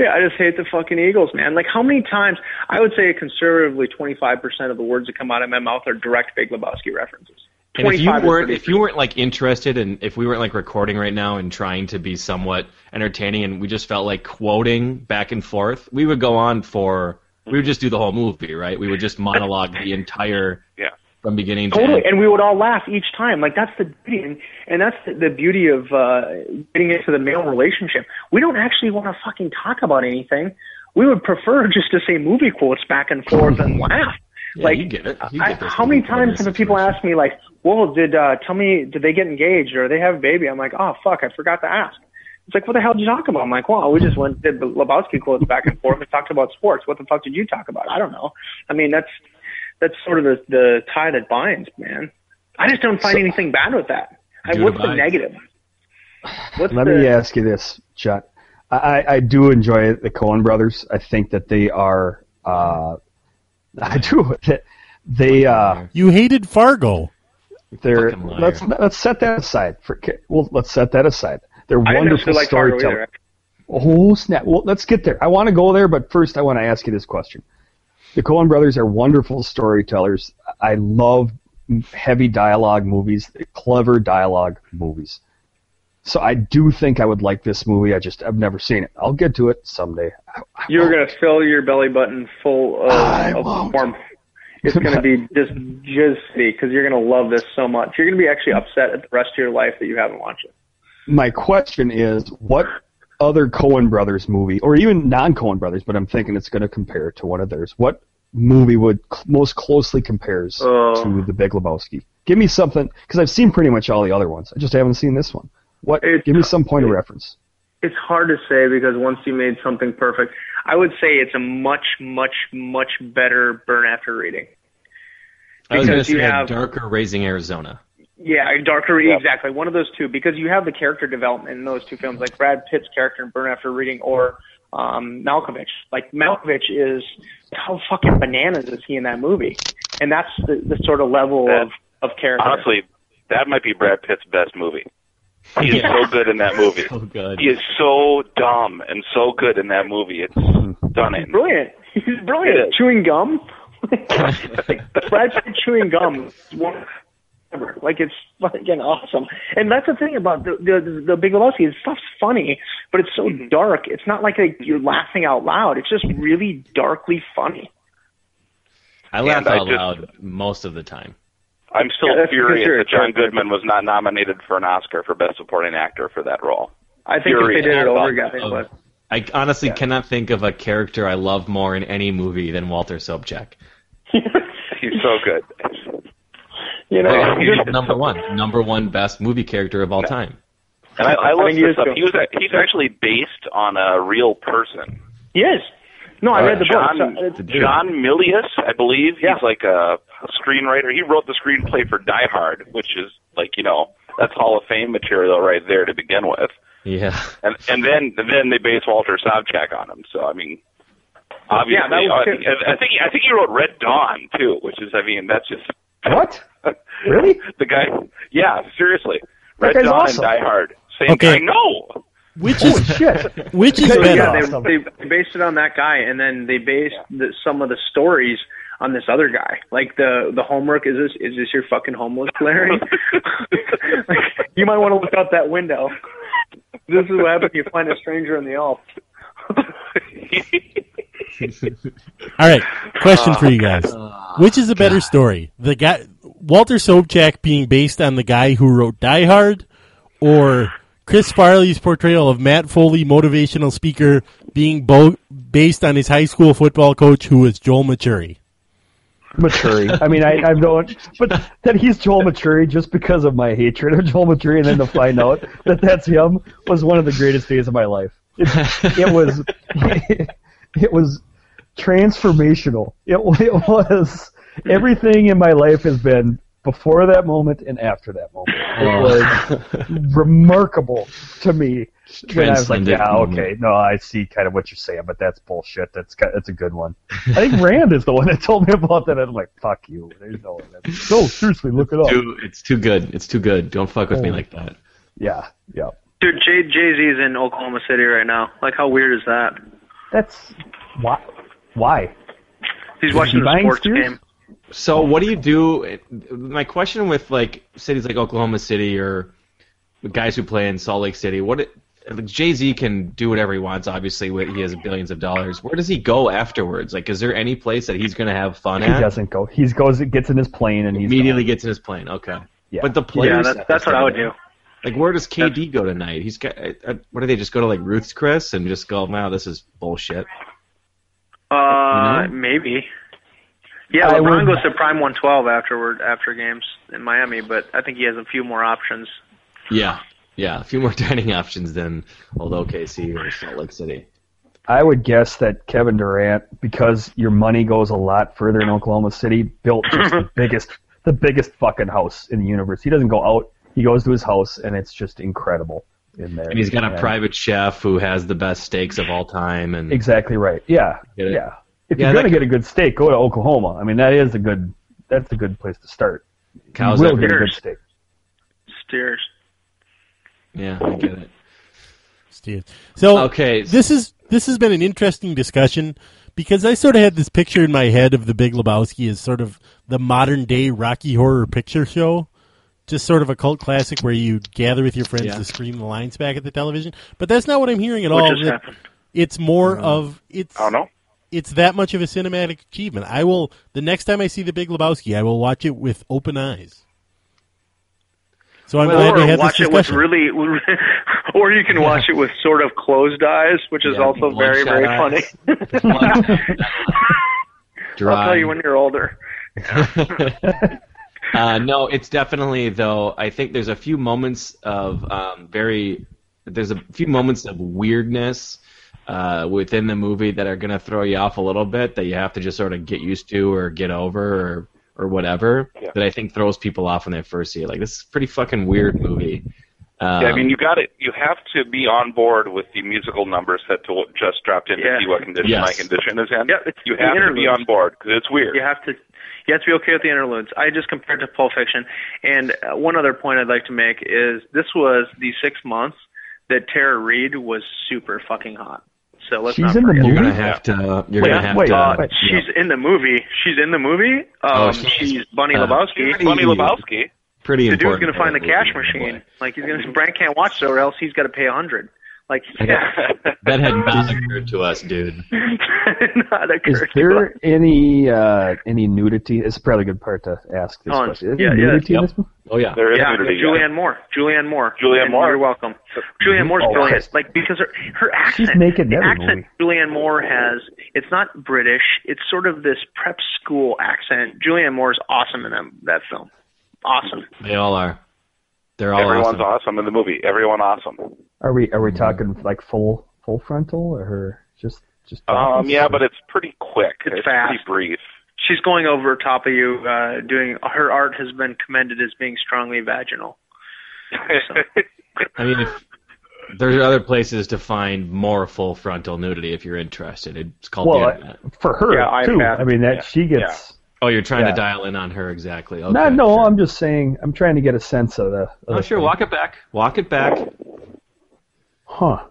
Yeah, I just hate the fucking Eagles, man. Like, how many times, I would say conservatively twenty-five percent of the words that come out of my mouth are direct Big Lebowski references. And if you weren't, if you weren't like interested, and in, if we weren't like recording right now and trying to be somewhat entertaining, and we just felt like quoting back and forth, we would go on for, we would just do the whole movie, right? We would just monologue the entire, yeah, from beginning totally. to end. And we would all laugh each time. Like, that's the beauty, and, and that's the, the beauty of uh, getting into the male relationship. We don't actually want to fucking talk about anything. We would prefer just to say movie quotes back and forth and laugh. Yeah, like, you get it. You get I, how many times have people asked me, like, well, did uh, tell me, did they get engaged or they have a baby? I'm like, oh, fuck, I forgot to ask. It's like, what the hell did you talk about? I'm like, well, we just went, did the Lebowski quotes back and forth and talked about sports. What the fuck did you talk about? I don't know. I mean, that's that's sort of the, the tie that binds, man. I just don't find so, anything bad with that. I, what's the negative? What's Let the, me ask you this, Chuck. I, I do enjoy the Coen Brothers. I think that they are uh, – I do. They. Uh, you hated Fargo. They're. Let's let's set that aside. For well, let's set that aside. They're I wonderful like storytellers. Oh snap! Well, let's get there. I want to go there, but first I want to ask you this question: the Coen Brothers are wonderful storytellers. I love heavy dialogue movies, clever dialogue movies. So I do think I would like this movie. I just, I've never seen it. I'll get to it someday. I, I You're going to fill your belly button full of, of warmth. It's going to be just juicy because you're going to love this so much. You're going to be actually upset at the rest of your life that you haven't watched it. My question is, what other Coen Brothers movie, or even non-Coen Brothers, but I'm thinking it's going to compare to one of theirs, what movie would cl- most closely compares uh, to The Big Lebowski? Give me something, because I've seen pretty much all the other ones. I just haven't seen this one. What? It's, give me some point of reference. It's hard to say because once you made something perfect, I would say it's a much, much, much better Burn After Reading. Because I was going to say have, a darker Raising Arizona. Yeah, a darker, yep. Exactly. One of those two, because you have the character development in those two films, like Brad Pitt's character in Burn After Reading or um, Malkovich. Like, Malkovich is, how fucking bananas is he in that movie? And that's the, the sort of level that, of, of character. Honestly, that might be Brad Pitt's best movie. He is so good in that movie. So good. He is so dumb and so good in that movie. It's stunning. Brilliant. He's brilliant. He chewing gum. Brad Pitt chewing gum. Like, it's fucking awesome. And that's the thing about the the, the Big Lebowski. The stuff's funny, but it's so dark. It's not like a, you're laughing out loud. It's just really darkly funny. I laugh and out I just, loud most of the time. I'm still yeah, furious that John Goodman was not nominated for an Oscar for Best Supporting Actor for that role. I think furious. If they did it over again, they would. I honestly yeah. cannot think of a character I love more in any movie than Walter Sobchak. He's so good. You know, like, he's number one, number one best movie character of all time. And I, I looked this up. He was he's actually based on a real person. He is. No, I read the John, book. So John Milius, I believe. Yeah. He's like a, a screenwriter. He wrote the screenplay for Die Hard, which is like, you know, that's Hall of Fame material right there to begin with. Yeah. And and then and then they base Walter Sobchak on him. So, I mean, obviously. Yeah, I, think, I, think, I think he wrote Red Dawn, too, which is, I mean, that's just. What? Really? The guy. Yeah, seriously. Red Dawn awesome. And Die Hard. Same okay. guy. No. Which is shit. Which is so, better. Yeah, they, they based it on that guy, and then they based yeah. the, some of the stories on this other guy. Like the the homework is this is this your fucking homeless Larry? Like, you might want to look out that window. This is what happens if you find a stranger in the Alps. All right, question for you guys: which is a better God. story? The guy Walter Sobchak being based on the guy who wrote Die Hard, or Chris Farley's portrayal of Matt Foley, motivational speaker, being bo- based on his high school football coach, who was Joel Maturi. Maturi. I mean, I, I don't, but that he's Joel Maturi just because of my hatred of Joel Maturi, and then to find out that that's him was one of the greatest days of my life. It, it was, it, it was transformational. It, it was everything in my life has been. Before that moment and after that moment. It was remarkable to me. When I was like, yeah, okay, no, I see kind of what you're saying, but that's bullshit. That's that's a good one. I think Rand is the one that told me about that. I'm like, fuck you. There's no one. So seriously, look it up. Too, it's too good. It's too good. Don't fuck with oh. me like that. Yeah, yeah. Dude, Jay Jay-Z's in Oklahoma City right now. Like, how weird is that? That's... Why? Why? He's watching he the sports series? game. So what do you do? My question with like cities like Oklahoma City or guys who play in Salt Lake City, what Jay-Z can do whatever he wants. Obviously, he has billions of dollars. Where does he go afterwards? Like, is there any place that he's going to have fun he at? He doesn't go. He goes. Gets in his plane and he immediately gets in his plane. Okay. Yeah. But the players. Yeah, that's, that's what I would do. Like, where does K D that's... go tonight? He's got. What do they just go to like Ruth's Chris and just go? Wow, this is bullshit. Uh, you know? Maybe. Yeah, I LeBron would, goes to Prime one twelve afterward after games in Miami, but I think he has a few more options. Yeah, yeah, a few more dining options than old O K C or Salt Lake City. I would guess that Kevin Durant, because your money goes a lot further in Oklahoma City, built just the biggest, the biggest fucking house in the universe. He doesn't go out; he goes to his house, and it's just incredible in there. And he's got a and, private chef who has the best steaks of all time. And exactly right. Yeah, yeah. If yeah, you're going to get a good steak, go to Oklahoma. I mean, that is a good that's a good place to start. Cows will get a good steak. Steers. Yeah, I get it. Steers. So okay. this is this has been an interesting discussion because I sort of had this picture in my head of The Big Lebowski as sort of the modern day Rocky Horror Picture Show. Just sort of a cult classic where you gather with your friends yeah. to scream the lines back at the television. But that's not what I'm hearing at Which all. It, it's more mm-hmm. of it's I don't know. It's that much of a cinematic achievement. I will the next time I see The Big Lebowski, I will watch it with open eyes. So I'm well, glad we had this discussion. Or watch it with really, or you can yeah. watch it with sort of closed eyes, which is yeah, also very, very eyes. funny. I'll tell you when you're older. uh, no, it's definitely though. I think there's a few moments of um, very. There's a few moments of weirdness. Uh, within the movie that are going to throw you off a little bit that you have to just sort of get used to or get over or, or whatever yeah. that I think throws people off when they first see it. Like, this is a pretty fucking weird movie. Um, yeah, I mean, you got it. You have to be on board with the musical numbers that just dropped in yeah. to see what condition yes. my condition is in. Yeah, it's you have interludes. to be on board because it's weird. You have to you have to be okay with the interludes. I just compared to Pulp Fiction. And one other point I'd like to make is this was the six months that Tara Reid was super fucking hot. So let's she's not in the movie. You're gonna have to. Uh, you're wait, gonna have wait, to. Uh, wait, she's yeah. in the movie. She's in the movie. Um, oh, she's, she's Bunny uh, Lebowski. Pretty, Bunny Lebowski. Pretty important. The dude's gonna find the cash machine. Boy. Like he's gonna. Brand can't watch it, or else he's gotta pay a hundred. Like yeah. that had not occurred to us, dude. not occurred. Is there any uh, any nudity? It's probably a good part to ask this oh, question. Is yeah, there nudity yeah, in yep. this movie? Oh yeah, there is yeah, nudity. Julianne Moore. Julianne Moore. Julianne Moore. You're welcome. Julianne Moore's oh, brilliant. Right. Like because her her accent. She's naked. The accent movie. Julianne Moore has. It's not British. It's sort of this prep school accent. Julianne Moore's awesome in that, that film. Awesome. They all are. They're all. Everyone's awesome. awesome in the movie. Everyone awesome. Are we are we talking like full full frontal or just just? Um. Yeah, but it's pretty quick. It's, it's fast. Pretty brief. She's going over top of you, uh, doing her art has been commended as being strongly vaginal. So. I mean, if, there's other places to find more full frontal nudity if you're interested. It's called well, the internet. For her, yeah, too. I mean, that yeah. she gets... Yeah. Oh, you're trying yeah. to dial in on her, exactly. Okay, no, no sure. I'm just saying, I'm trying to get a sense of the... Of oh, the sure, thing. Walk it back. Walk it back. Huh.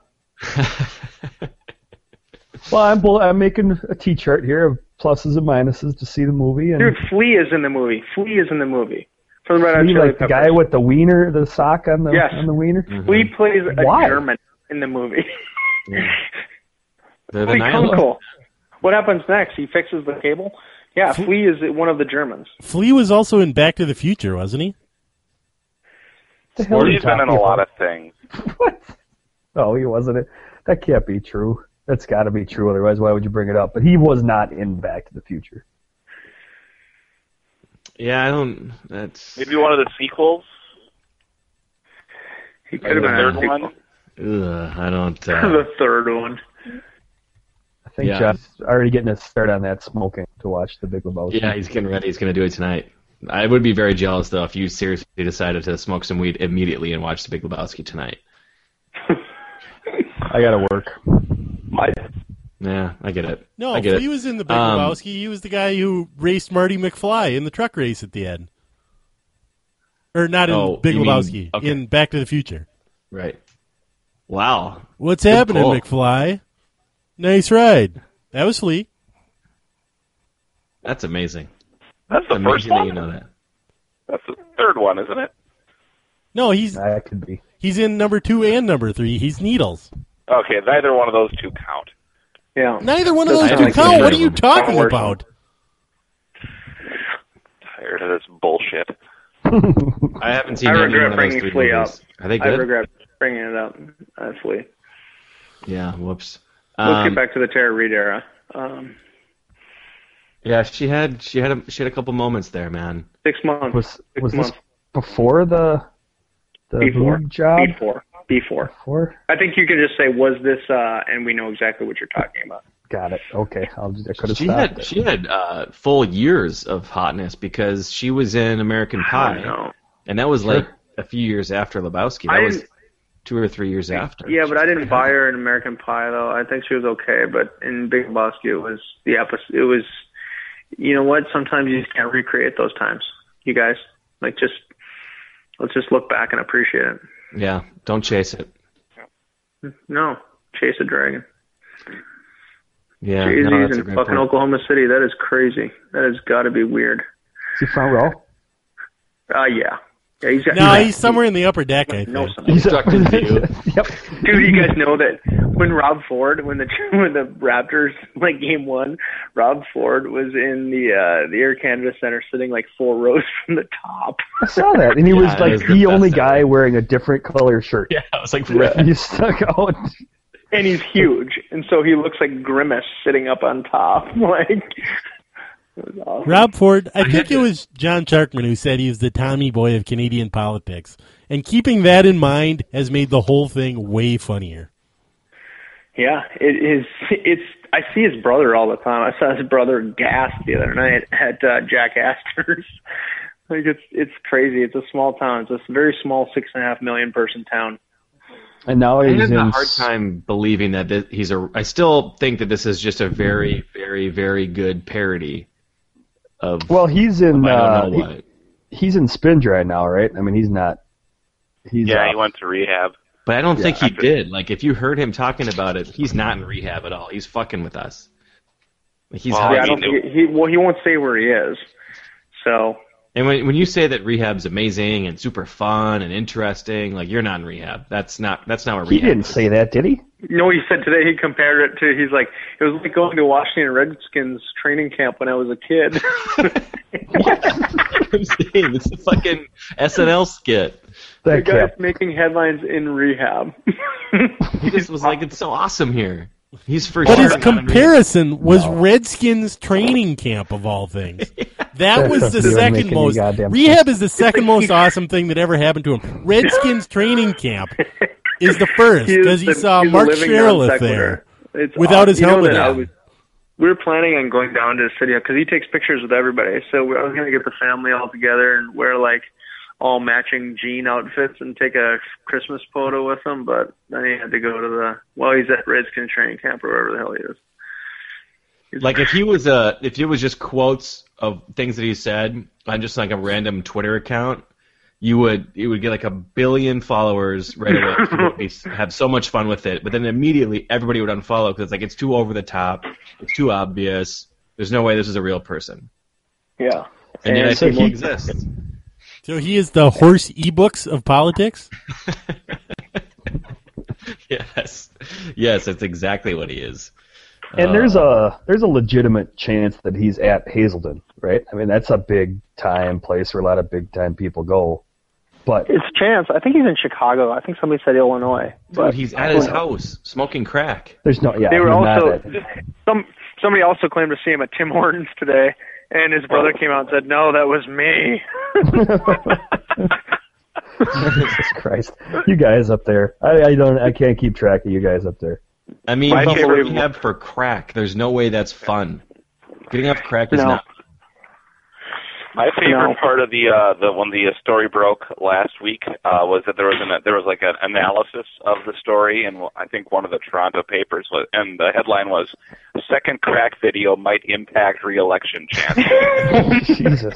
Well, I'm bull- I'm making a T-chart here of pluses and minuses to see the movie. And dude, Flea is in the movie. Flea is in the movie. From the Red Hot Chili Peppers. Like the guy with the wiener, the sock on the yes. on the wiener. Mm-hmm. Flea plays a Why? German in the movie. Yeah. They're the Flea What happens next? He fixes the cable. Yeah, Fle- Flea is one of the Germans. Flea was also in Back to the Future, wasn't he? Flea's been in a lot of things. What? Oh, he wasn't. That can't be true. That's got to be true. Otherwise, why would you bring it up? But he was not in Back to the Future. Yeah, I don't. That's maybe one of the sequels. He could have been the third one. Ugh, I don't. Uh... the third one. I think yeah. John's already getting a start on that smoking to watch The Big Lebowski. Yeah, he's getting ready. He's going to do it tonight. I would be very jealous, though, if you seriously decided to smoke some weed immediately and watch The Big Lebowski tonight. I got to work. My. Yeah, I get it. No, I get he it. was in The Big um, Lebowski. He was the guy who raced Marty McFly in the truck race at the end. Or not in oh, Big Lebowski, mean, okay. in Back to the Future. Right. Wow. What's Good happening, goal. McFly? Nice ride. That was Flea. That's amazing. That's the amazing first one? That you know that. That's the third one, isn't it? No, he's that could be. He's in number two and number three. He's Needles. Okay, neither one of those two count. Yeah. Neither one of those two count. What are you talking about? I'm tired of this bullshit. I haven't seen. I regret bringing Flea up. Are they good? I regret bringing it up. Uh, Flea. Yeah. Whoops. Let's um, get back to the Tara Reid era. Um, yeah, she had she had a, she had a couple moments there, man. Six months. Was six was months. This before the the before. job? Before before before. I think you can just say was this, uh, and we know exactly what you're talking about. Got it. Okay, I'll just, I could have stopped. Had, it. She had uh, full years of hotness because she was in American Pie, I know. and that was sure. like a few years after Lebowski. That I was. Two or three years after. Yeah, but I didn't buy her in American Pie, though. I think she was okay, but in Big Lebowski, it was the episode. It was, you know what? Sometimes you just can't recreate those times, you guys. Like, just let's just look back and appreciate it. Yeah, don't chase it. No, chase a dragon. Yeah, Jay-Z's no, that's in a great fucking point. Oklahoma City. That is crazy. That has got to be weird. Is he front row? Uh, yeah. Yeah, he's got, no, he's, he's somewhere in the upper deck. I know something. He's stuck in view. Yep. Dude, you guys know that when Rob Ford, when the when the Raptors like game one, Rob Ford was in the uh, the Air Canada Center, sitting like four rows from the top. I saw that, and he yeah, was like the, the only guy ever. wearing a different color shirt. Yeah, it was like red. He stuck out. And he's huge, and so he looks like Grimace sitting up on top, like. Awesome. Rob Ford, I think it was John Sharkman who said he was the Tommy Boy of Canadian politics. And keeping that in mind has made the whole thing way funnier. Yeah, it is. It's. I see his brother all the time. I saw his brother gassed the other night at uh, Jack Astor's. Like it's it's crazy. It's a small town. It's a very small six and a half million person town. And now he's I had in... a hard time believing that this, he's a. I still think that this is just a very, very, very good parody. Of, well, he's in uh, he, he's in Spinge right now, right? I mean, he's not. He's yeah, off. He went to rehab, but I don't yeah, think he after... did. Like, if you heard him talking about it, he's not in rehab at all. He's fucking with us. He's well, yeah, I don't think he, he well, he won't say where he is. So, and when when you say that rehab's amazing and super fun and interesting, like you're not in rehab. That's not that's not what rehab. He didn't is. say that, did he? You know what he said today? He compared it to, he's like, it was like going to Washington Redskins training camp when I was a kid. What? It's a fucking S N L skit. That the guy's making headlines in rehab. He just was like, it's so awesome here. He's for But sure his comparison was wow. Redskins training camp, of all things. Yeah. That was the second most. Rehab is the second most awesome thing that ever happened to him. Redskins training camp. Is the first because he, he saw Mark Sherliff there it's without awesome. his helmet you know on. Was, we were planning on going down to the city because he takes pictures with everybody. So we, I was going to get the family all together and wear like all matching jean outfits and take a Christmas photo with them. But then he had to go to the well, he's at Redskins training camp or wherever the hell he is. He's, like if he was a uh, if it was just quotes of things that he said on just like a random Twitter account. you would it would get like a billion followers right away. People have so much fun with it, but then immediately everybody would unfollow because like it's too over the top, it's too obvious. There's no way this is a real person. Yeah, and, and yet I so think he exists. So he is the horse ebooks of politics. Yes, yes, that's exactly what he is. And uh, there's a there's a legitimate chance that he's at Hazelden, right? I mean, that's a big time place where a lot of big time people go. But it's a chance. I think he's in Chicago. I think somebody said Illinois. But dude, he's at his house smoking crack. There's no. Yeah, they were also some somebody also claimed to see him at Tim Hortons today, and his brother came out and said, "No, that was me." Jesus Christ, you guys up there! I, I don't, I can't keep track of you guys up there. I mean, getting up for crack. There's no way that's fun. Getting up for crack is no. not. My favorite no. part of the uh, the when the story broke last week uh, was that there was an there was like an analysis of the story, and I think one of the Toronto papers was, and the headline was "Second Crack Video Might Impact Re-Election Chances." Jesus.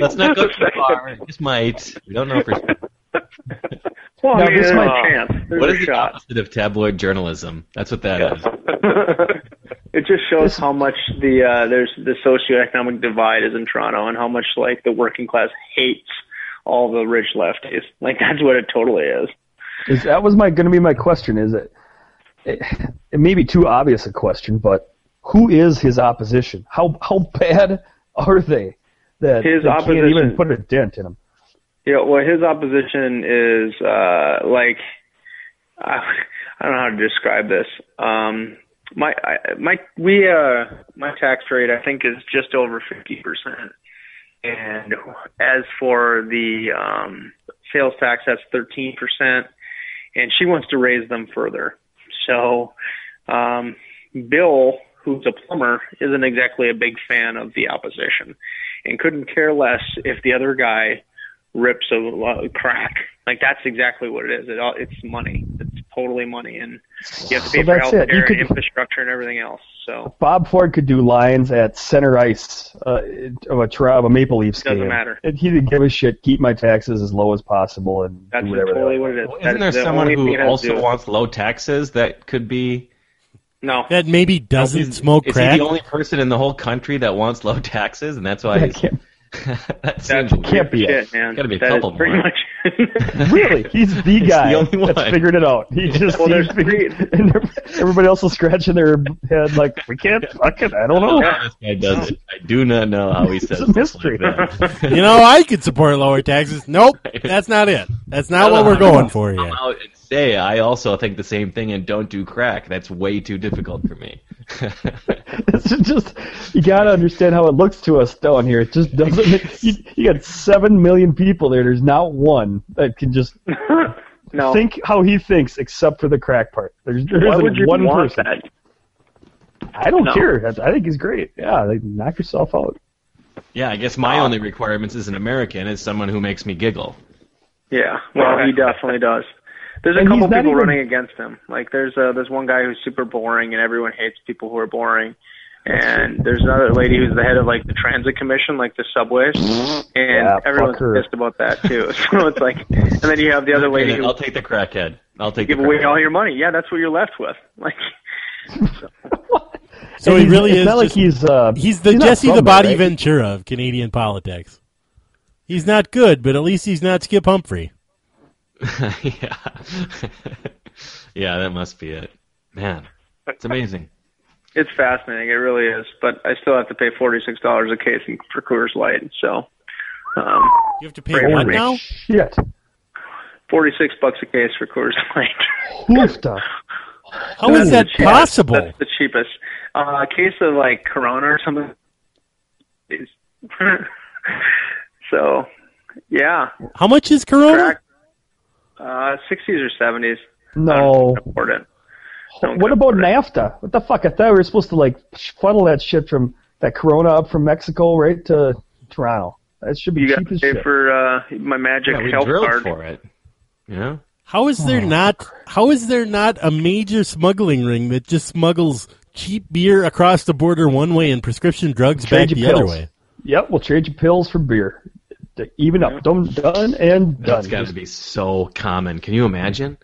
Let's not go too far. This might. We don't know for sure. Well, no, I mean, this might uh, chance. There's what is the opposite of tabloid journalism? That's what that yeah. is. It just shows how much the uh, there's the socioeconomic divide is in Toronto, and how much like the working class hates all the rich lefties. Like that's what it totally is. Is that was my going to be my question? Is it, it? It may be too obvious a question, but who is his opposition? How how bad are they? That his opposition can't even put a dent in him. Yeah, well, his opposition is uh, like I, I don't know how to describe this. Um, my I, my we uh, my tax rate I think is just over fifty percent, and as for the um, sales tax, that's thirteen percent, and she wants to raise them further. So, um, Bill, who's a plumber, isn't exactly a big fan of the opposition. And couldn't care less if the other guy rips a lot of crack. Like that's exactly what it is. It all, it's money. It's totally money, and you have to pay so for healthcare and infrastructure and everything else. So Bob Ford could do lines at center ice uh, of a trial, a Maple Leafs game. Doesn't matter. He didn't give a shit. Keep my taxes as low as possible, and that's do whatever totally what it is. Well, isn't there the someone who also wants low taxes that could be? No. That maybe doesn't is, smoke is crack. Is he the only person in the whole country that wants low taxes, and that's why that he's... Can't, that seems that can't be it. It's got to be a that couple more. Much... Really? He's the guy he's the that's figured it out. He just well, there's three... and everybody else is scratching their head like, we can't fucking, I don't know. This guy does it. I do not know how he says it. It's a mystery. Like you know, I could support lower taxes. Nope, that's not it. That's not what we're going for here. Day, I also think the same thing and don't do crack. That's way too difficult for me. It's just you gotta understand how it looks to us down here. It just doesn't. You, you got seven million people there. There's not one that can just no. think how he thinks, except for the crack part. There's there Why isn't would you one want person. That? I don't no. care. I think he's great. Yeah, like, knock yourself out. Yeah, I guess my um, only requirements as an American is someone who makes me giggle. Yeah, well, he definitely does. There's a and couple people even... running against him. Like there's uh, there's one guy who's super boring, and everyone hates people who are boring. And there's another lady who's the head of like the transit commission, like the subways, and yeah, everyone's pissed about that too. So it's like, and then you have the other okay, lady. Who, I'll take the crackhead. I'll take. Give the away crackhead. All your money. Yeah, that's what you're left with. Like. So, so he really is. Not just, like he's uh, he's the he's Jesse somebody, the Body right? Ventura of Canadian politics. He's not good, but at least he's not Skip Humphrey. yeah, yeah, that must be it. Man, it's amazing. It's fascinating. It really is. But I still have to pay forty-six dollars a case for Coors Light. So um, you have to pay what now? Shit, forty-six bucks a case for Coors Light. How that's is that possible? That's the cheapest. Uh, a case of like Corona or something. So, yeah. How much is Corona? Uh, sixties or seventies. No. Important. No what about NAFTA? What the fuck? I thought we were supposed to like funnel that shit from that Corona up from Mexico right to Toronto. That should be you cheap as shit. You got to pay for uh, my magic yeah, health card for it. Yeah. How is there oh, not? How is there not a major smuggling ring that just smuggles cheap beer across the border one way and prescription drugs back the pills. Other way? Yep, we'll trade you pills for beer. Even up, done, done, and done. That's got to be so common. Can you imagine?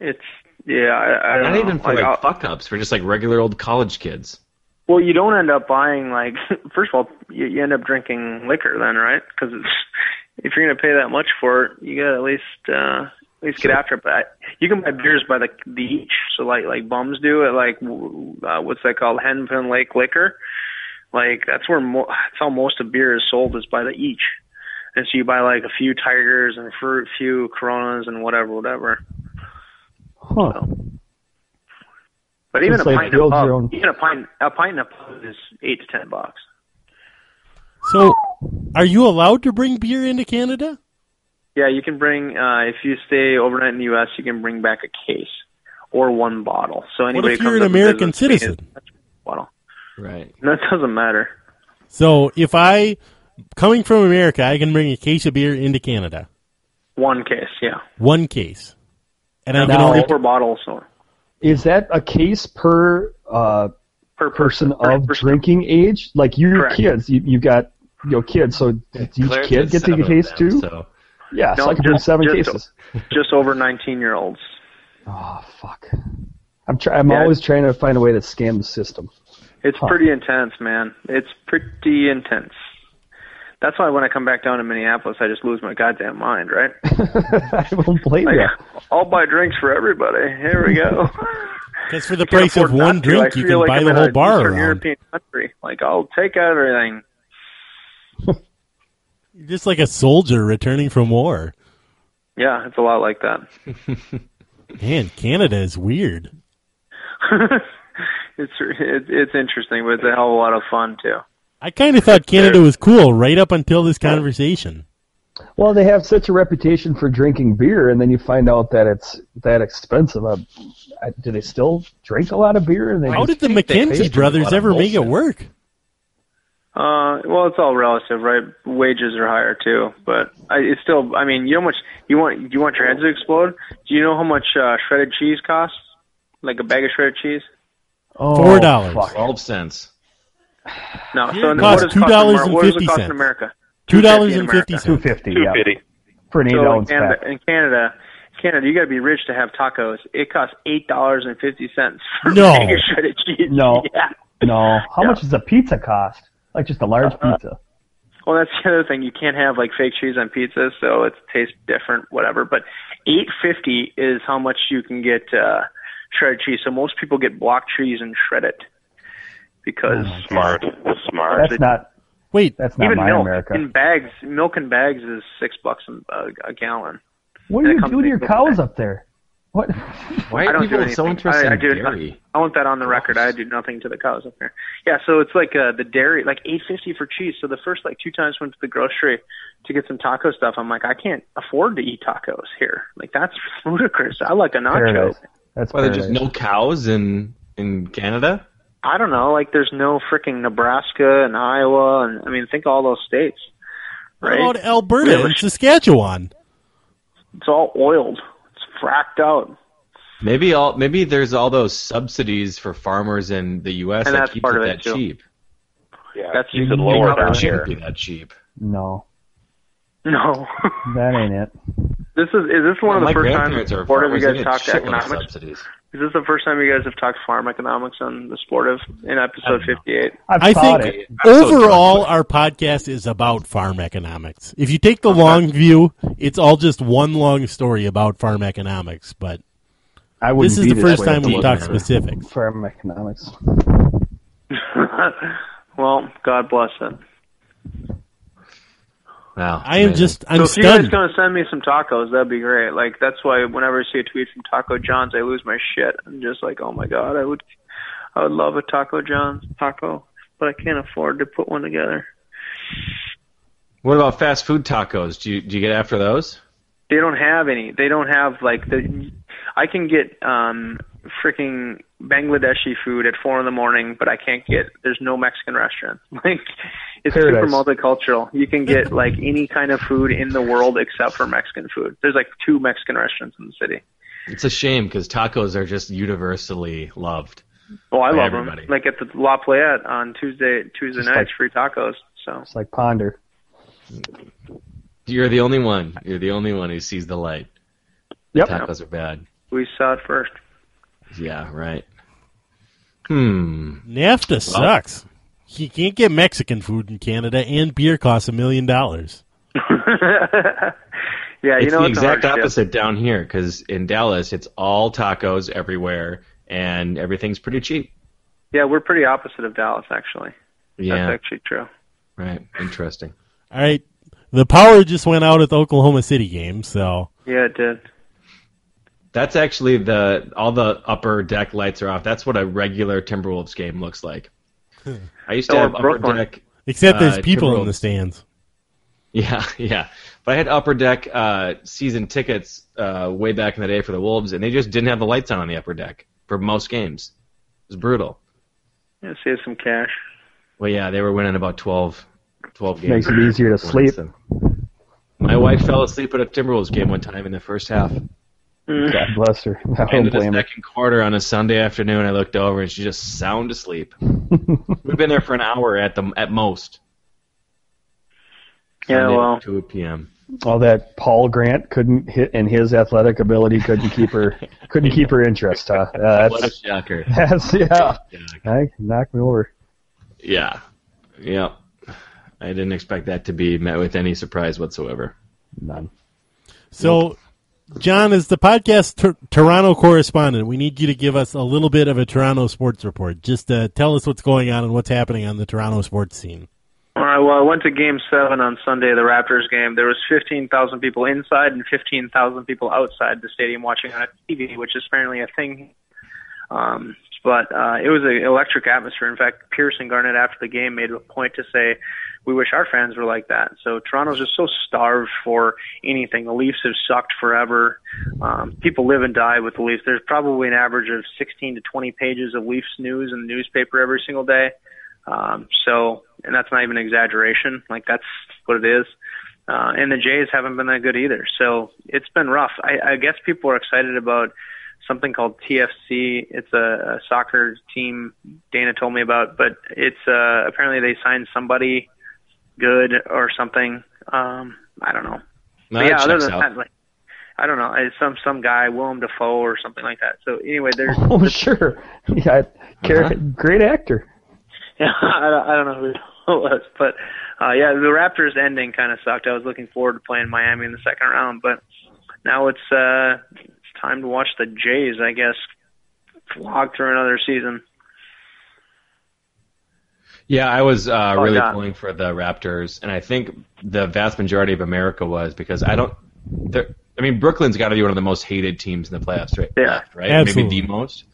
It's yeah. I, I don't Not know. even for like, like fuck ups, for just like regular old college kids. Well, you don't end up buying like. First of all, you, you end up drinking liquor then, right? Because if you're gonna pay that much for it, you gotta at least uh, at least get after it. But I, you can buy beers by the beach, so like like bums do at like uh, what's that called, Hennepin Lake Liquor. Like that's where mo- that's how most of beer is sold, is by the each. And so you buy like a few Tigers and a few Coronas and whatever, whatever. Huh. So. But even a, pint of pub, even a pint, a pint of pub is eight to ten bucks. So, are you allowed to bring beer into Canada? Yeah, you can bring. Uh, if you stay overnight in the U S, you can bring back a case or one bottle. So anybody. What if you're comes an American citizen? Bottle. Right. That doesn't matter. So if I, coming from America, I can bring a case of beer into Canada. One case, yeah. One case, and I can only four bottles. So. Is that a case per uh, per person, person of per drinking person. age? Like your Correct. kids, you, you've got your kids, so does each Claire kid get to get a case them, too? So. Yeah, no, so I can bring seven just, cases. Just over nineteen-year-olds. Oh, fuck. I'm try- I'm yeah. always trying to find a way to scam the system. It's huh. pretty intense, man. It's pretty intense. That's why when I come back down to Minneapolis, I just lose my goddamn mind, right? I won't blame like, you. I'll buy drinks for everybody. Here we go. Because for the price of one drink, you can like buy I'm the whole bar around. European country. Like, I'll take everything. You're just like a soldier returning from war. Yeah, it's a lot like that. Man, Canada is weird. it's it, It's interesting, but it's a hell of a lot of fun, too. I kind of thought Canada was cool right up until this conversation. Well, they have such a reputation for drinking beer, and then you find out that it's that expensive. Uh, do they still drink a lot of beer? And they How did the McKenzie brothers ever make it work? Uh, well, it's all relative, right? Wages are higher too, but I, it's still. I mean, you know how much you want? You want your heads to explode? Do you know how much uh, shredded cheese costs? Like a bag of shredded cheese? Oh, Four dollars, twelve cents. No, so it costs two dollars and fifty cents in America. Two dollars and fifty cents. Two fifty. Two fifty. For an eight ounce pack. In Canada, Canada, you got to be rich to have tacos. It costs eight dollars and fifty cents for no. a bag of shredded cheese. No, yeah. no. How yeah. much does a pizza cost? Like just a large uh, pizza. Well, that's the other thing. You can't have like fake cheese on pizza, so it tastes different. Whatever. But eight fifty is how much you can get uh, shredded cheese. So most people get block cheese and shred it. Because oh smart, smart. That's not. Wait, that's not even my milk America. In bags, milk in bags is six bucks a, a gallon. What do you do to your cows bags. up there? What? Why are people do so interested I, I in do, dairy? I, I want that on the record. I do nothing to the cows up there. Yeah, so it's like uh, the dairy, like eight fifty for cheese. So the first like two times I went to the grocery to get some taco stuff, I'm like, I can't afford to eat tacos here. Like that's ludicrous. I like a nacho. Paradise. That's why there's just no cows in in Canada. I don't know, like there's no freaking Nebraska and Iowa, and I mean, think of all those states, right? What about Alberta really? and Saskatchewan? It's all oiled. It's fracked out. Maybe all maybe there's all those subsidies for farmers in the U S and that that's keeps part it of it that too. cheap. Yeah, that's you can lower down here. Be that cheap? No, no, that ain't it. This is is this one well, of the first times part of you guys talked economics? Subsidies. Is this the first time you guys have talked farm economics on The Sportive in episode fifty-eight? I think it. overall our podcast is about farm economics. If you take the long view, it's all just one long story about farm economics. But I this is the first time we talk specifics. Farm economics. Well, God bless it. Wow, I am just, I'm so if stunned. You guys going to send me some tacos, that'd be great. Like, that's why whenever I see a tweet from Taco John's, I lose my shit. I'm just like, oh my God, I would, I would love a Taco John's taco, but I can't afford to put one together. What about fast food tacos? Do you, do you get after those? They don't have any. They don't have like the, I can get, um, freaking Bangladeshi food at four in the morning, but I can't get. There's no Mexican restaurant. Like it's Paradise. super multicultural. You can get like any kind of food in the world except for Mexican food. There's like two Mexican restaurants in the city. It's a shame because tacos are just universally loved. Oh, I love everybody. them. Like at the La Playette on Tuesday Tuesday just nights, like, free tacos. So it's like Ponder. You're the only one. You're the only one who sees the light. The yep. Tacos are bad. We saw it first. Yeah, right. Hmm. NAFTA well, sucks. You can't get Mexican food in Canada, and beer costs a million dollars. Yeah, you it's know the it's the exact opposite shift. Down here, because in Dallas, it's all tacos everywhere, and everything's pretty cheap. Yeah, we're pretty opposite of Dallas, actually. Yeah. That's actually true. Right. Interesting. All right. The power just went out at the Oklahoma City game, so... Yeah, it did. That's actually the... All the upper deck lights are off. That's what a regular Timberwolves game looks like. I used to oh, have upper deck... Except there's uh, people in the stands. Yeah, yeah. But I had upper deck uh, season tickets uh, way back in the day for the Wolves, and they just didn't have the lights on on the upper deck for most games. It was brutal. Yeah, save some cash. Well, yeah, they were winning about twelve... twelve games. Makes it easier to sleep. My wife fell asleep at a Timberwolves game one time in the first half. Mm. God bless her. I don't End of the blame second her. Quarter on a Sunday afternoon, I looked over and she just sound asleep. We've been there for an hour at the at most. Yeah, Sunday well, two p.m. All that Paul Grant couldn't hit, and his athletic ability couldn't keep her couldn't keep her interest. Huh? Uh, that's, what a shocker! That's yeah. I, knock me over. Yeah. Yeah. I didn't expect that to be met with any surprise whatsoever. None. So, John, as the podcast ter- Toronto correspondent, we need you to give us a little bit of a Toronto sports report. Just uh, tell us what's going on and what's happening on the Toronto sports scene. All right, well, I went to Game seven on Sunday, the Raptors game. There was fifteen thousand people inside and fifteen thousand people outside the stadium watching on T V, which is apparently a thing. Um But uh, it was an electric atmosphere. In fact, Pearson Garnett after the game made a point to say, we wish our fans were like that. So Toronto's just so starved for anything. The Leafs have sucked forever. Um, people live and die with the Leafs. There's probably an average of sixteen to twenty pages of Leafs news in the newspaper every single day. Um, so, and that's not even an exaggeration. Like, that's what it is. Uh, and the Jays haven't been that good either. So it's been rough. I, I guess people are excited about something called T F C. It's a, a soccer team Dana told me about, but it's uh, apparently they signed somebody good or something. Um, I don't know. No, yeah, other than that, like, I don't know. It's some some guy, Willem Dafoe or something like that. So anyway, there's oh sure, yeah, uh-huh. Great actor. Yeah, I, I don't know who it was, but uh, yeah, the Raptors ending kind of sucked. I was looking forward to playing Miami in the second round, but now it's. Uh, Time to watch the Jays, I guess, vlog through another season. Yeah, I was uh, oh, really God. pulling for the Raptors, and I think the vast majority of America was because I don't. I mean, Brooklyn's got to be one of the most hated teams in the playoffs, right? Yeah, right. Absolutely. Maybe the most.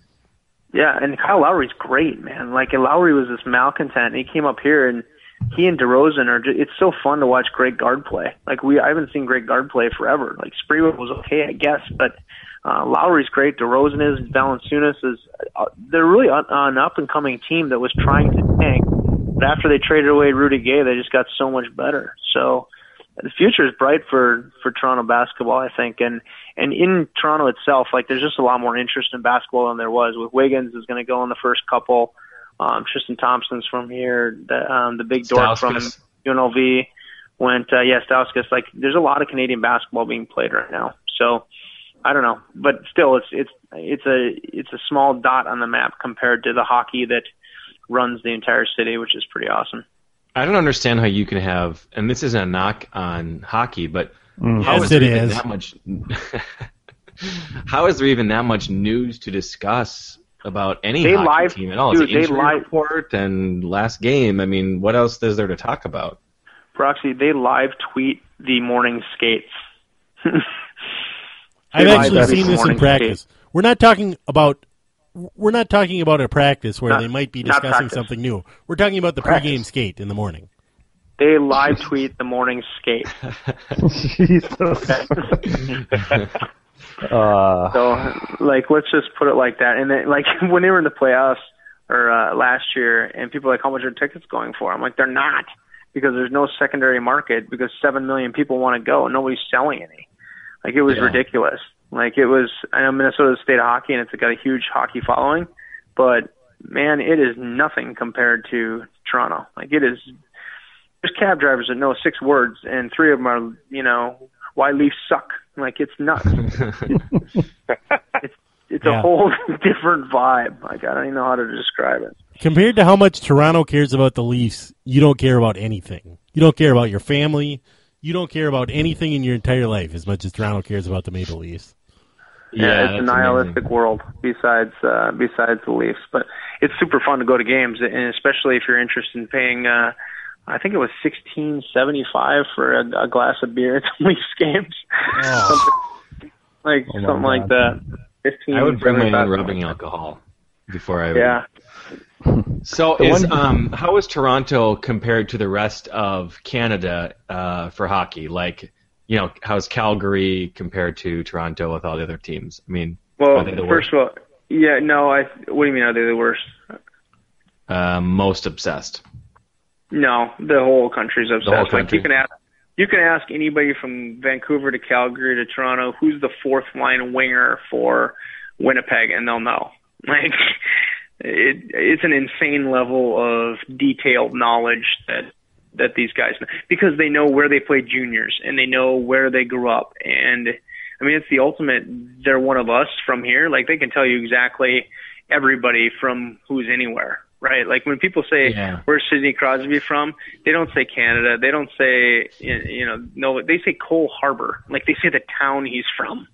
Yeah, and Kyle Lowry's great, man. Like Lowry was this malcontent, and he came up here, and he and DeRozan are. Just, it's so fun to watch great guard play. Like we, I haven't seen great guard play forever. Like Spreewell was okay, I guess, but. Uh, Lowry's great. DeRozan is. Valanciunas is. Uh, they're really an, an up-and-coming team that was trying to tank. But after they traded away Rudy Gay, they just got so much better. So the future is bright for, for Toronto basketball, I think. And and in Toronto itself, like there's just a lot more interest in basketball than there was. With Wiggins is going to go in the first couple. Um, Tristan Thompson's from here. The, um, the big dork from U N L V went. Uh, yeah, Stauskas. Like there's a lot of Canadian basketball being played right now. So. I don't know, but still, it's it's it's a it's a small dot on the map compared to the hockey that runs the entire city, which is pretty awesome. I don't understand how you can have, and this isn't a knock on hockey, but mm, how yes, is there it even is. that much? How is there even that much news to discuss about any they hockey live, team at all? Dude, it's an injury live, report and last game. I mean, what else is there to talk about? Proxy, they live tweet the morning skates. I've actually seen this in practice. We're not talking about we're not talking about a practice where not, they might be discussing something new. We're talking about the practice. Pregame skate in the morning. They live tweet the morning skate. Jesus. uh. So, like, let's just put it like that. And then, like, when they were in the playoffs or uh, last year, and people were like, how much are tickets going for? I'm like, they're not, because there's no secondary market because seven million people want to go and nobody's selling any. Like, it was yeah. ridiculous. Like, it was, I know Minnesota's state of hockey, and it's got a huge hockey following, but, man, it is nothing compared to Toronto. Like, it is There's cab drivers that know six words, and three of them are, you know, why Leafs suck. Like, it's nuts. it's it's, it's yeah. a whole different vibe. Like, I don't even know how to describe it. Compared to how much Toronto cares about the Leafs, you don't care about anything. You don't care about your family. You don't care about anything in your entire life as much as Toronto cares about the Maple Leafs. Yeah, yeah, it's a nihilistic amazing. world besides uh, besides the Leafs. But it's super fun to go to games, and especially if you're interested in paying, uh, I think it was sixteen seventy-five for a, a glass of beer at the Leafs games. Oh. something, like oh something like that. fifteen I would bring my own rubbing alcohol before I would. Yeah. So is one, um, how is Toronto compared to the rest of Canada uh, for hockey? Like, you know, how's Calgary compared to Toronto with all the other teams? I mean, well, are they the first worst? of all, yeah, no, I. What do you mean? Are they the worst? Uh, most obsessed. No, the whole country's obsessed. The whole country. Like, you can ask, you can ask anybody from Vancouver to Calgary to Toronto, who's the fourth line winger for Winnipeg, and they'll know. Like, it, it's an insane level of detailed knowledge that. that these guys know, because they know where they played juniors and they know where they grew up. And I mean, it's the ultimate. They're one of us from here. Like, they can tell you exactly everybody from who's anywhere, right? Like, when people say, yeah. where's Sidney Crosby from? They don't say Canada. They don't say, you know, no, they say Cole Harbour. Like, they say the town he's from.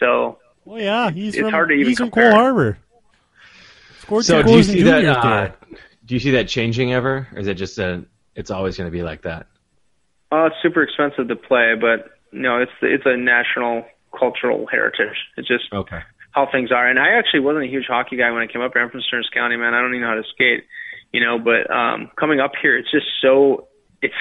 So well, yeah, he's it's from, hard to even he's compare. From Cole Harbour. Scored so do you see that, uh, do you see that changing ever? Or is it just a, it's always going to be like that? Uh, it's super expensive to play, but no, it's it's a national cultural heritage. It's just okay. how things are. And I actually wasn't a huge hockey guy when I came up here. I'm from Stearns County, man. I don't even know how to skate, you know. But um, coming up here, it's just so it's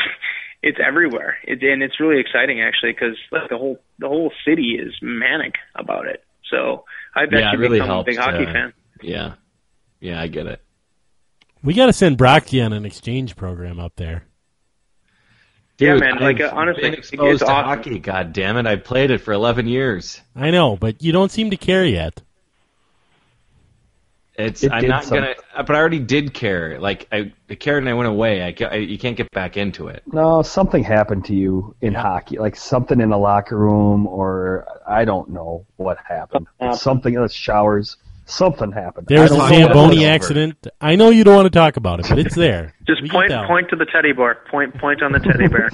it's everywhere, it, and it's really exciting actually, because like, the whole the whole city is manic about it. So I've yeah, actually really become helped, a big hockey uh, fan. Yeah, yeah, I get it. We got to send Brocky on an exchange program up there. Dude, yeah, man. Like, I've honestly, been exposed it's to awesome. hockey. God damn it! I played it for eleven years. I know, but you don't seem to care yet. It's. It I'm not something. gonna. But I already did care. Like I, I cared, and I went away. I, I you can't get back into it. No, something happened to you in yeah. hockey. Like something in the locker room, or I don't know what happened. It's something in the showers. Something happened. There's a Zamboni accident. I know you don't want to talk about it, but it's there. Just we point point to the teddy bear. Point point on the teddy bear.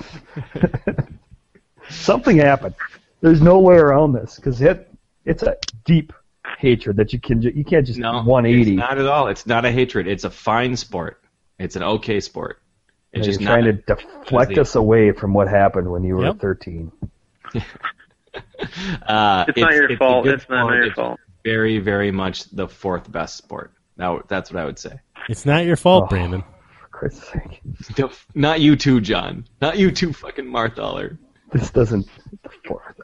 Something happened. There's no way around this, because it it's a deep hatred that you can you can't just no, one eighty. It's not at all. It's not a hatred. It's a fine sport. It's an okay sport. It's just you're not trying to deflect us away from what happened when you were yep. thirteen. uh, it's, it's not your it's fault. It's not sport. your it's, fault. Very, very much the fourth best sport. Now, that's what I would say. It's not your fault, oh, Brandon. For Christ's sake. Not you too, John. Not you too, fucking Marthaler. This doesn't...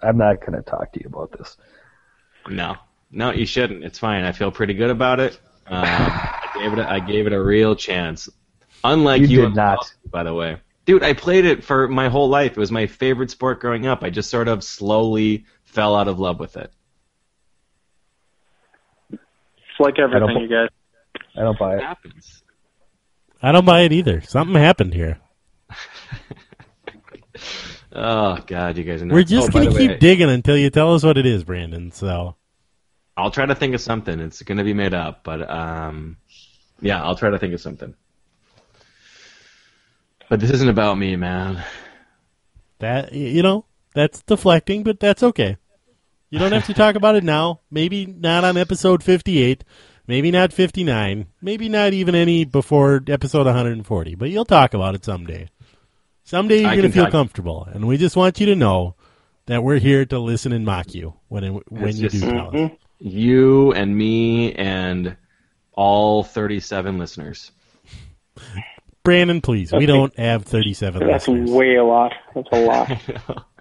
I'm not going to talk to you about this. No. No, you shouldn't. It's fine. I feel pretty good about it. Um, I, gave it a, I gave it a real chance. Unlike you, you did not. Boston, by the way. Dude, I played it for my whole life. It was my favorite sport growing up. I just sort of slowly fell out of love with it. Like everything, you guys. I don't buy it. Happens. I don't buy it either. Something happened here. Oh God, you guys are nuts. We're just oh, gonna keep way, digging until you tell us what it is, Brandon. So I'll try to think of something. It's gonna be made up, but um, yeah, I'll try to think of something. But this isn't about me, man. That you know, that's deflecting, but that's okay. You don't have to talk about it now. Maybe not on episode fifty-eight. Maybe not fifty-nine. Maybe not even any before episode one forty. But you'll talk about it someday. Someday you're going to feel talk. comfortable. And we just want you to know that we're here to listen and mock you when it, when it's you just, do tell mm-hmm. us. You and me and all thirty-seven listeners. Brandon, please. That's we don't me. have thirty-seven That's listeners. That's way a lot. That's a lot.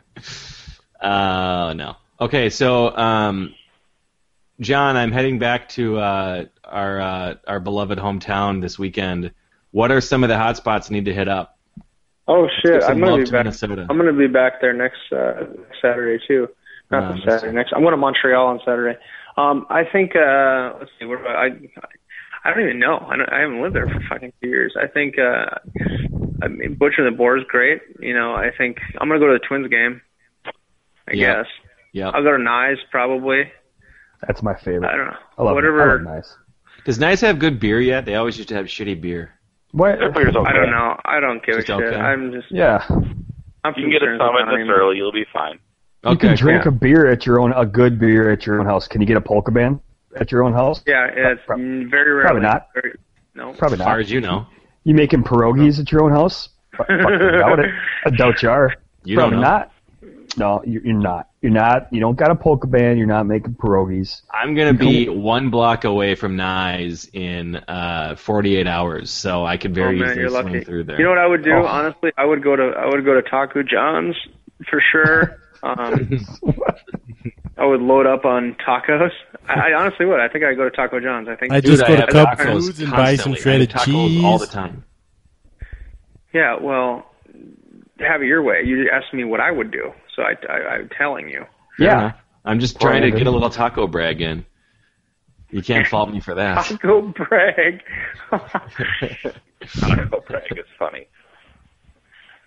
uh, no. Okay, so um, John, I'm heading back to uh, our uh, our beloved hometown this weekend. What are some of the hot spots I need to hit up? Oh shit, I'm gonna be back. Minnesota. I'm gonna be back there next uh, Saturday too. Not uh, this Saturday. Next, I'm going to Montreal on Saturday. Um, I think. Uh, let's see. What about, I I don't even know. I, don't, I haven't lived there for fucking two years. I think. Uh, I mean, butchering the board is great. You know, I think I'm going to go to the Twins game, I yep. guess. Yeah. I'll go to Nye's probably. That's my favorite. I don't know. I love, Whatever. I love Nye's. Does Nye's have good beer yet? They always used to have shitty beer. What? Okay. I don't know. I don't give just a shit. Okay. I'm just. Yeah. I'm you can get a summit this early. You'll be fine. You okay, can drink yeah. a beer at your own, a good beer at your own house. Can you get a polka band at your own house? Yeah, it's probably, very rare. Probably not. Very, no. Probably not. As far as you know. You making pierogies no. at your own house? Fuck, I doubt it. I doubt you are. You probably don't know. Not. No, you're, you're not. You're not. You don't got a polka band. You're not making pierogies. I'm going to be one block away from Nye's in uh, forty-eight hours, so I could very oh, man, easily swing lucky. Through there. You know what I would do? Oh. Honestly, I would go to I would go to Taco John's for sure. Um, I would load up on tacos. I, I honestly would. I think I'd go to Taco John's. I think I just go to Cub Foods and buy some shredded cheese all the time. Yeah, well, have it your way. You asked me what I would do, so I, I, I'm telling you. Yeah, I'm just trying to get a little taco brag in. You can't fault me for that. Taco brag. Taco brag is funny.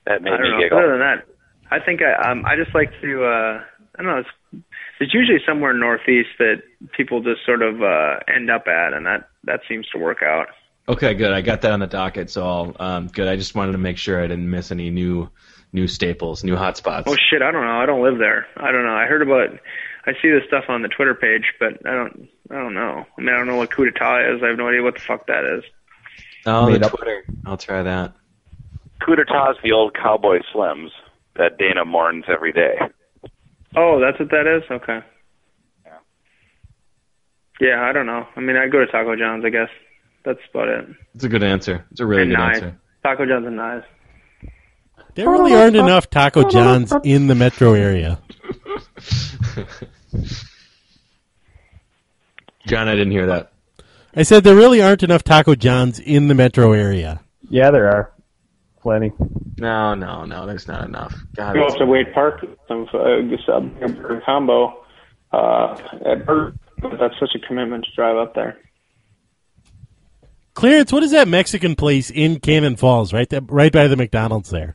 That made me giggle. Other than that, I think I um, I just like to, uh, I don't know, it's, it's usually somewhere northeast that people just sort of uh, end up at, and that, that seems to work out. Okay, good. I got that on the docket, so I'll, um, good. I just wanted to make sure I didn't miss any new new staples, new hot spots. Oh, shit, I don't know. I don't live there. I don't know. I heard about, I see this stuff on the Twitter page, but I don't I don't know. I mean, I don't know what coup d'etat is. I have no idea what the fuck that is. Oh, the Twitter. I'll try that. Coup d'etat is the old Cowboy Slims that Dana mourns every day. Oh, that's what that is? Okay. Yeah. Yeah, I don't know. I mean, I'd go to Taco John's, I guess. That's about it. It's a good answer. It's a really and good nice. answer. Taco John's and Nye's. There really aren't enough Taco John's in the metro area. John, I didn't hear that. I said there really aren't enough Taco John's in the metro area. Yeah, there are. Plenty. No, no, no. There's not enough. God, go up to Wade Park. Some uh, combo. Uh, at Burger. That's such a commitment to drive up there. Clarence, what is that Mexican place in Cannon Falls? Right, that, right by the McDonald's there.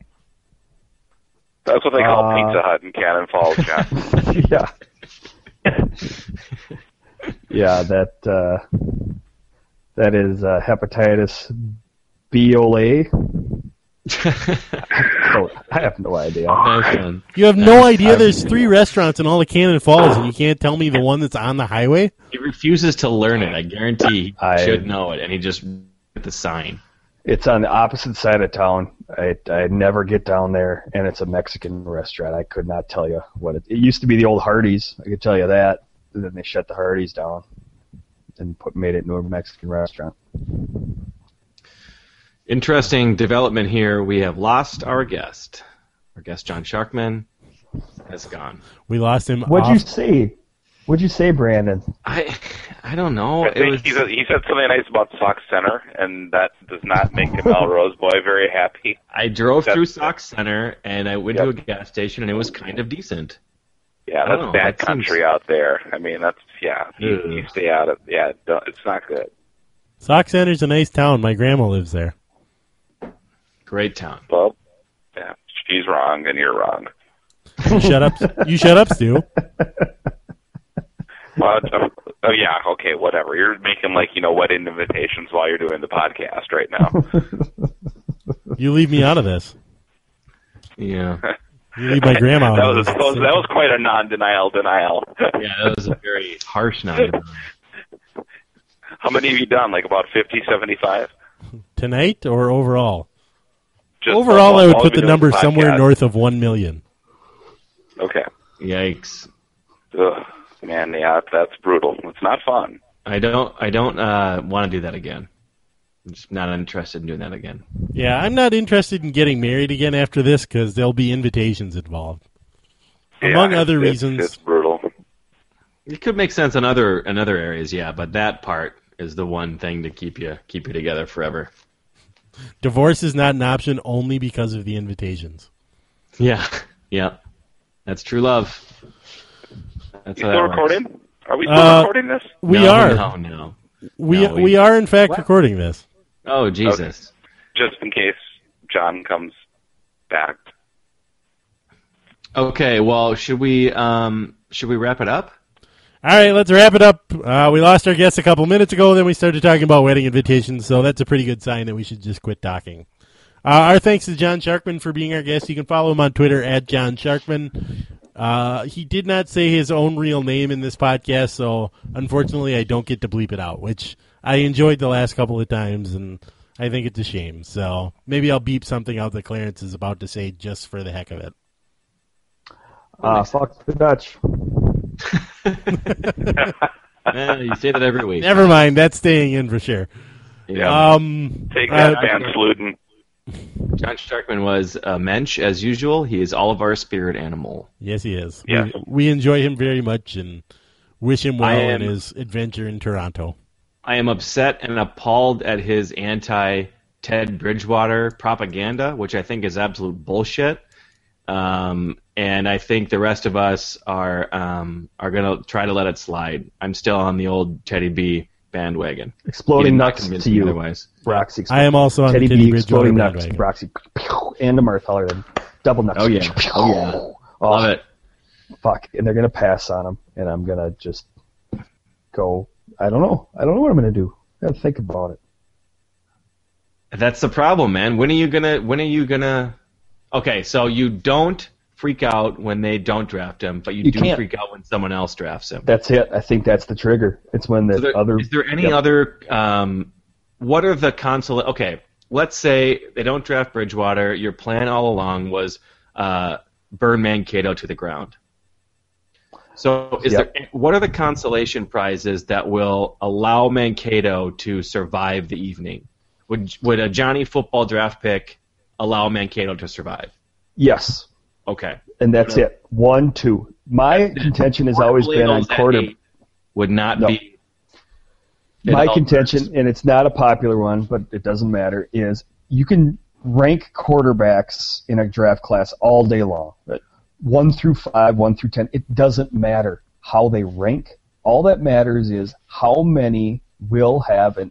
That's what they call uh, Pizza Hut in Cannon Falls. Yeah. yeah. yeah. That uh, that is uh, hepatitis B O A. oh, I have no idea. Nice you have no idea I've, there's three restaurants in all of Cannon Falls, and you can't tell me the one that's on the highway? He refuses to learn it. I guarantee he I, should know it, and he just put the sign. It's on the opposite side of town. I, I never get down there, and it's a Mexican restaurant. I could not tell you what it... It used to be the old Hardee's. I could tell you that. And then they shut the Hardee's down and put made it into a Mexican restaurant. Interesting development here. We have lost our guest. Our guest, John Sharkman, has gone. We lost him. What'd off. you say? What'd you say, Brandon? I I don't know. I it was... he, said, he said something nice about Sox Center, and that does not make the Melrose boy very happy. I drove that's through Sox Center, and I went yep. to a gas station, and it was kind of decent. Yeah, that's know, bad that country seems... out there. I mean, that's, yeah. You, you stay out of, yeah, don't, it's not good. Sox Center's a nice town. My grandma lives there. Great town. Well, yeah, she's wrong and you're wrong. You shut up. You shut up, Stu. Well, oh, oh, yeah, okay, whatever. You're making, like, you know, wedding invitations while you're doing the podcast right now. You leave me out of this. Yeah. You leave my grandma out of this. That was quite a non-denial denial. Yeah, that was a very harsh non-denial. How many have you done? Like about fifty, seventy-five? Tonight or overall? Just overall, I would put the number somewhere north of one million. Okay. Yikes. Ugh, man, yeah, that's brutal. It's not fun. I don't. I don't uh, want to do that again. I'm just not interested in doing that again. Yeah, I'm not interested in getting married again after this because there'll be invitations involved, yeah, among other it's, reasons. It's brutal. It could make sense in other in other areas, yeah, but that part is the one thing to keep you keep you together forever. Divorce is not an option only because of the invitations. Yeah, yeah, that's true love. That's you still recording? Are we still uh, recording this? We no, are. No, no, we no, we, we are in fact what? recording this. Oh Jesus! Okay. Just in case, John comes back. Okay, well, should we um, should we wrap it up? All right, let's wrap it up. Uh, we lost our guest a couple minutes ago, and then we started talking about wedding invitations, so that's a pretty good sign that we should just quit talking. Uh, our thanks to John Sharkman for being our guest. You can follow him on Twitter at John Sharkman. Uh, he did not say his own real name in this podcast, so unfortunately I don't get to bleep it out, which I enjoyed the last couple of times, and I think it's a shame. So maybe I'll beep something out that Clarence is about to say just for the heck of it. Uh, fuck the Dutch. Man, you say that every week. Never mind, that's staying in for sure. Yeah. Um, Take that, uh, Van Sluten. John Sharkman was a mensch, as usual. He is all of our spirit animal. Yes, he is. Yeah. We, we enjoy him very much and wish him well am, in his adventure in Toronto. I am upset and appalled at his anti-Ted Bridgewater propaganda, which I think is absolute bullshit. Um, and I think the rest of us are um, are going to try to let it slide. I'm still on the old Teddy B bandwagon. Exploding nuts to you. Otherwise. Broxy exploding. I am also on Teddy the Teddy B Bridge exploding nuts. Broxy. And the Marth Heller. Double nuts. Oh, yeah. Oh, yeah. Oh, love it. Fuck. And they're going to pass on him. And I'm going to just go. I don't know. I don't know what I'm going to do. I got to think about it. That's the problem, man. When are you going to... When are you going to... Okay, so you don't freak out when they don't draft him, but you, you do can't. freak out when someone else drafts him. That's it. I think that's the trigger. It's when the so there, other... Is there any yep. other... Um, what are the consolation... Okay, let's say they don't draft Bridgewater. Your plan all along was uh, burn Mankato to the ground. So is yep. there? What are the consolation prizes that will allow Mankato to survive the evening? Would, would a Johnny football draft pick... allow Mankato to survive? Yes. Okay. And that's it. One, two. My contention has always been on quarter. Would not no. be. My contention, and it's not a popular one, but it doesn't matter, is you can rank quarterbacks in a draft class all day long. Right. One through five, one through ten. It doesn't matter how they rank. All that matters is how many will have a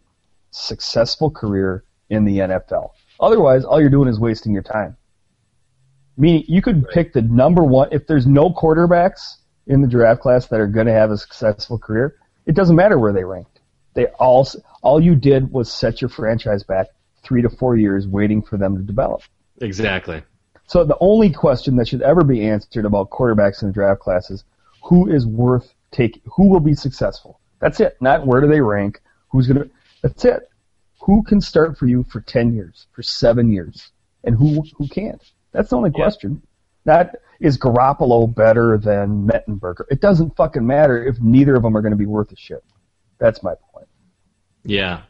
successful career in the N F L. Otherwise, all you're doing is wasting your time. Meaning, you could pick the number one. If there's no quarterbacks in the draft class that are going to have a successful career, it doesn't matter where they ranked. They all, all you did was set your franchise back three to four years waiting for them to develop. Exactly. So the only question that should ever be answered about quarterbacks in the draft class is who is worth taking, who will be successful. That's it. Not where do they rank, who's going to. That's it. Who can start for you for ten years, for seven years, and who who can't? That's the only yeah. question. Not, is Garoppolo better than Mettenberger? It doesn't fucking matter if neither of them are going to be worth a shit. That's my point. Yeah.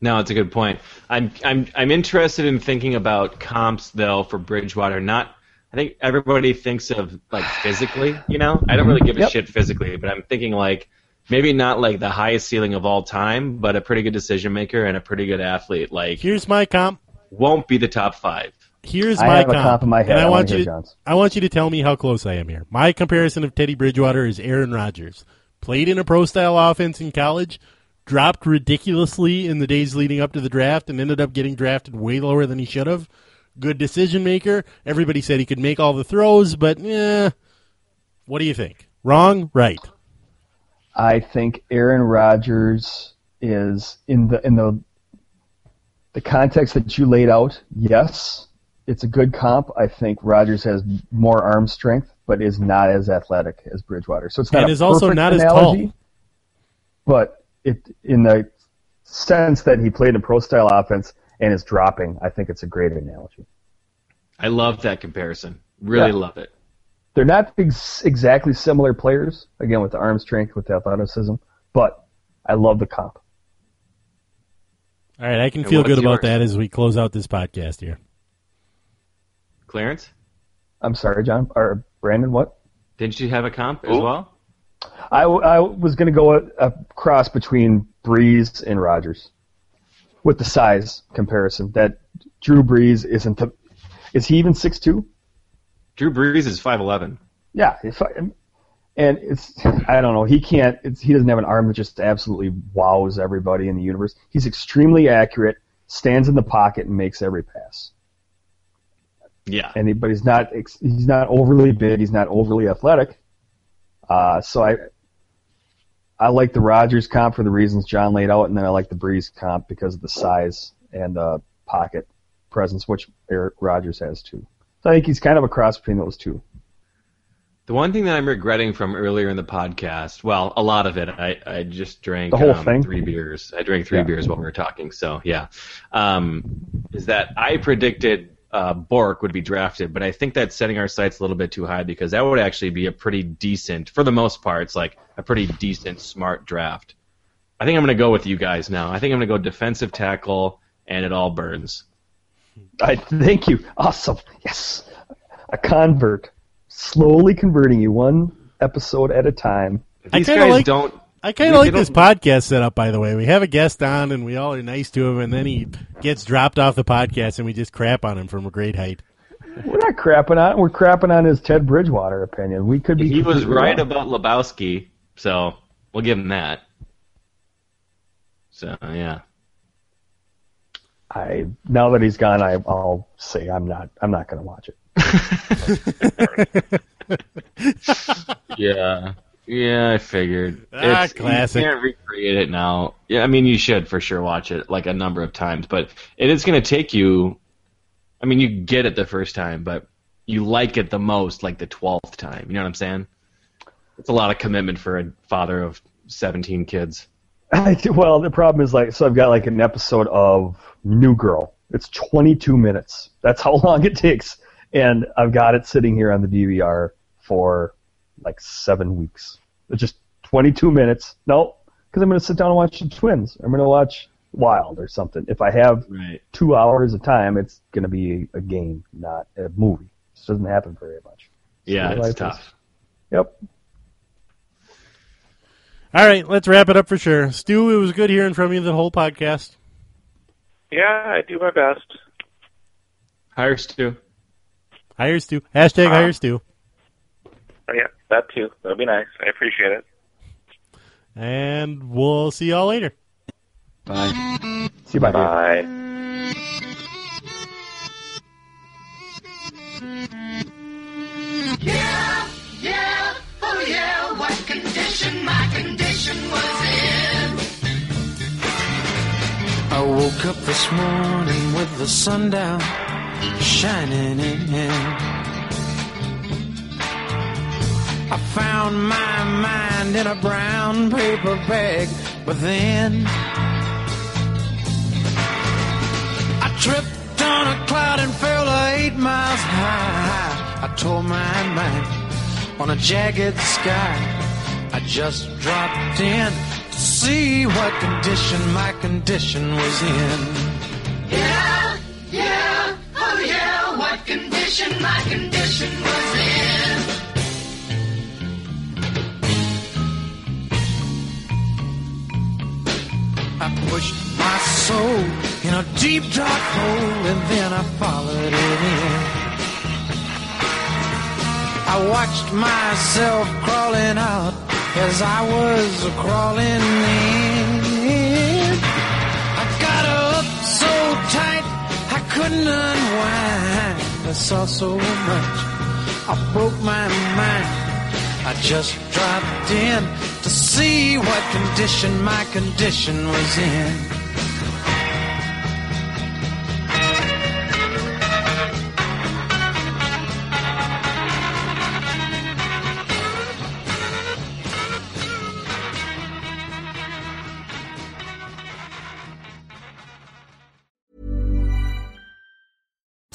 No, it's a good point. I'm I'm I'm interested in thinking about comps though for Bridgewater. Not I think everybody thinks of like physically, you know? I don't really give a yep. shit physically, but I'm thinking like maybe not like the highest ceiling of all time, but a pretty good decision maker and a pretty good athlete. Like here's my comp. Won't be the top five. Here's I my have comp. A comp in my head. And I, I want you. To, I want you to tell me how close I am here. My comparison of Teddy Bridgewater is Aaron Rodgers. Played in a pro-style offense in college, dropped ridiculously in the days leading up to the draft, and ended up getting drafted way lower than he should have. Good decision maker. Everybody said he could make all the throws, but eh. What do you think? Wrong? Right? I think Aaron Rodgers is in the in the the context that you laid out. Yes, it's a good comp. I think Rodgers has more arm strength, but is not as athletic as Bridgewater. So it's not and a is also not analogy, as tall. But it in the sense that he played in pro style offense and is dropping, I think it's a great analogy. I love that comparison. Really yeah. love it. They're not ex- exactly similar players, again, with the arm strength, with the athleticism, but I love the comp. All right, I can feel good about that as we close out this podcast here. Clarence? I'm sorry, John. Or Brandon, what? Didn't you have a comp as well? I, w- I was going to go a, a cross between Brees and Rodgers with the size comparison. That Drew Brees isn't the – is he even six two? Drew Brees is five eleven. Yeah, and it's I don't know. He can't. It's, he doesn't have an arm that just absolutely wows everybody in the universe. He's extremely accurate, stands in the pocket, and makes every pass. Yeah. And he, but he's not he's not overly big. He's not overly athletic. Uh, so I I like the Rodgers comp for the reasons John laid out, and then I like the Brees comp because of the size and the pocket presence, which Aaron Rodgers has too. So I think he's kind of a cross between those two. The one thing that I'm regretting from earlier in the podcast, well, a lot of it, I, I just drank the whole um, thing. three beers. I drank three yeah. beers while we were talking, so yeah. Um, is that I predicted uh, Bork would be drafted, but I think that's setting our sights a little bit too high because that would actually be a pretty decent, for the most part, it's like a pretty decent, smart draft. I think I'm going to go with you guys now. I think I'm going to go defensive tackle, and it all burns. I Thank you. Awesome. Yes. A convert. Slowly converting you one episode at a time. These guys like, don't. I kind of like this podcast setup, by the way. We have a guest on, and we all are nice to him, and then he gets dropped off the podcast, and we just crap on him from a great height. We're not crapping on. We're crapping on his Ted Bridgewater opinion. We could be. He was right about Lebowski, so we'll give him that. So yeah. I now that he's gone, I, I'll say I'm not. I'm not going to watch it. yeah, yeah, I figured. Ah, it's, classic. You can't recreate it now. Yeah, I mean, you should for sure watch it like a number of times, but it is going to take you. I mean, you get it the first time, but you like it the most like the twelfth time. You know what I'm saying? It's a lot of commitment for a father of seventeen kids. I do, well, the problem is like, so I've got like an episode of New Girl. It's twenty-two minutes. That's how long it takes. And I've got it sitting here on the D V R for like seven weeks. It's just twenty-two minutes. No, because I'm going to sit down and watch The Twins. I'm going to watch Wild or something. If I have right. two hours of time, it's going to be a game, not a movie. This doesn't happen very much. So yeah, it's tough. Is, yep. All right, let's wrap it up for sure. Stu, it was good hearing from you the whole podcast. Yeah, I do my best. Hire Stu. Hire Stu. Hashtag uh, hire Stu. Oh, yeah, that too. That'd be nice. I appreciate it. And we'll see y'all later. Bye. See you. Bye. Bye. Bye. Yeah, yeah, oh yeah, what condition my condition was in. I woke up this morning with the sun down. Shining in. I found my mind in a brown paper bag, but then I tripped on a cloud and fell eight miles high. I tore my mind on a jagged sky. I just dropped in to see what condition my condition was in. Yeah, yeah. Oh yeah, what condition my condition was in. I pushed my soul in a deep dark hole and then I followed it in. I watched myself crawling out as I was crawling in. I got up so tight I couldn't unwind. I saw so much. I broke my mind. I just dropped in to see what condition my condition was in.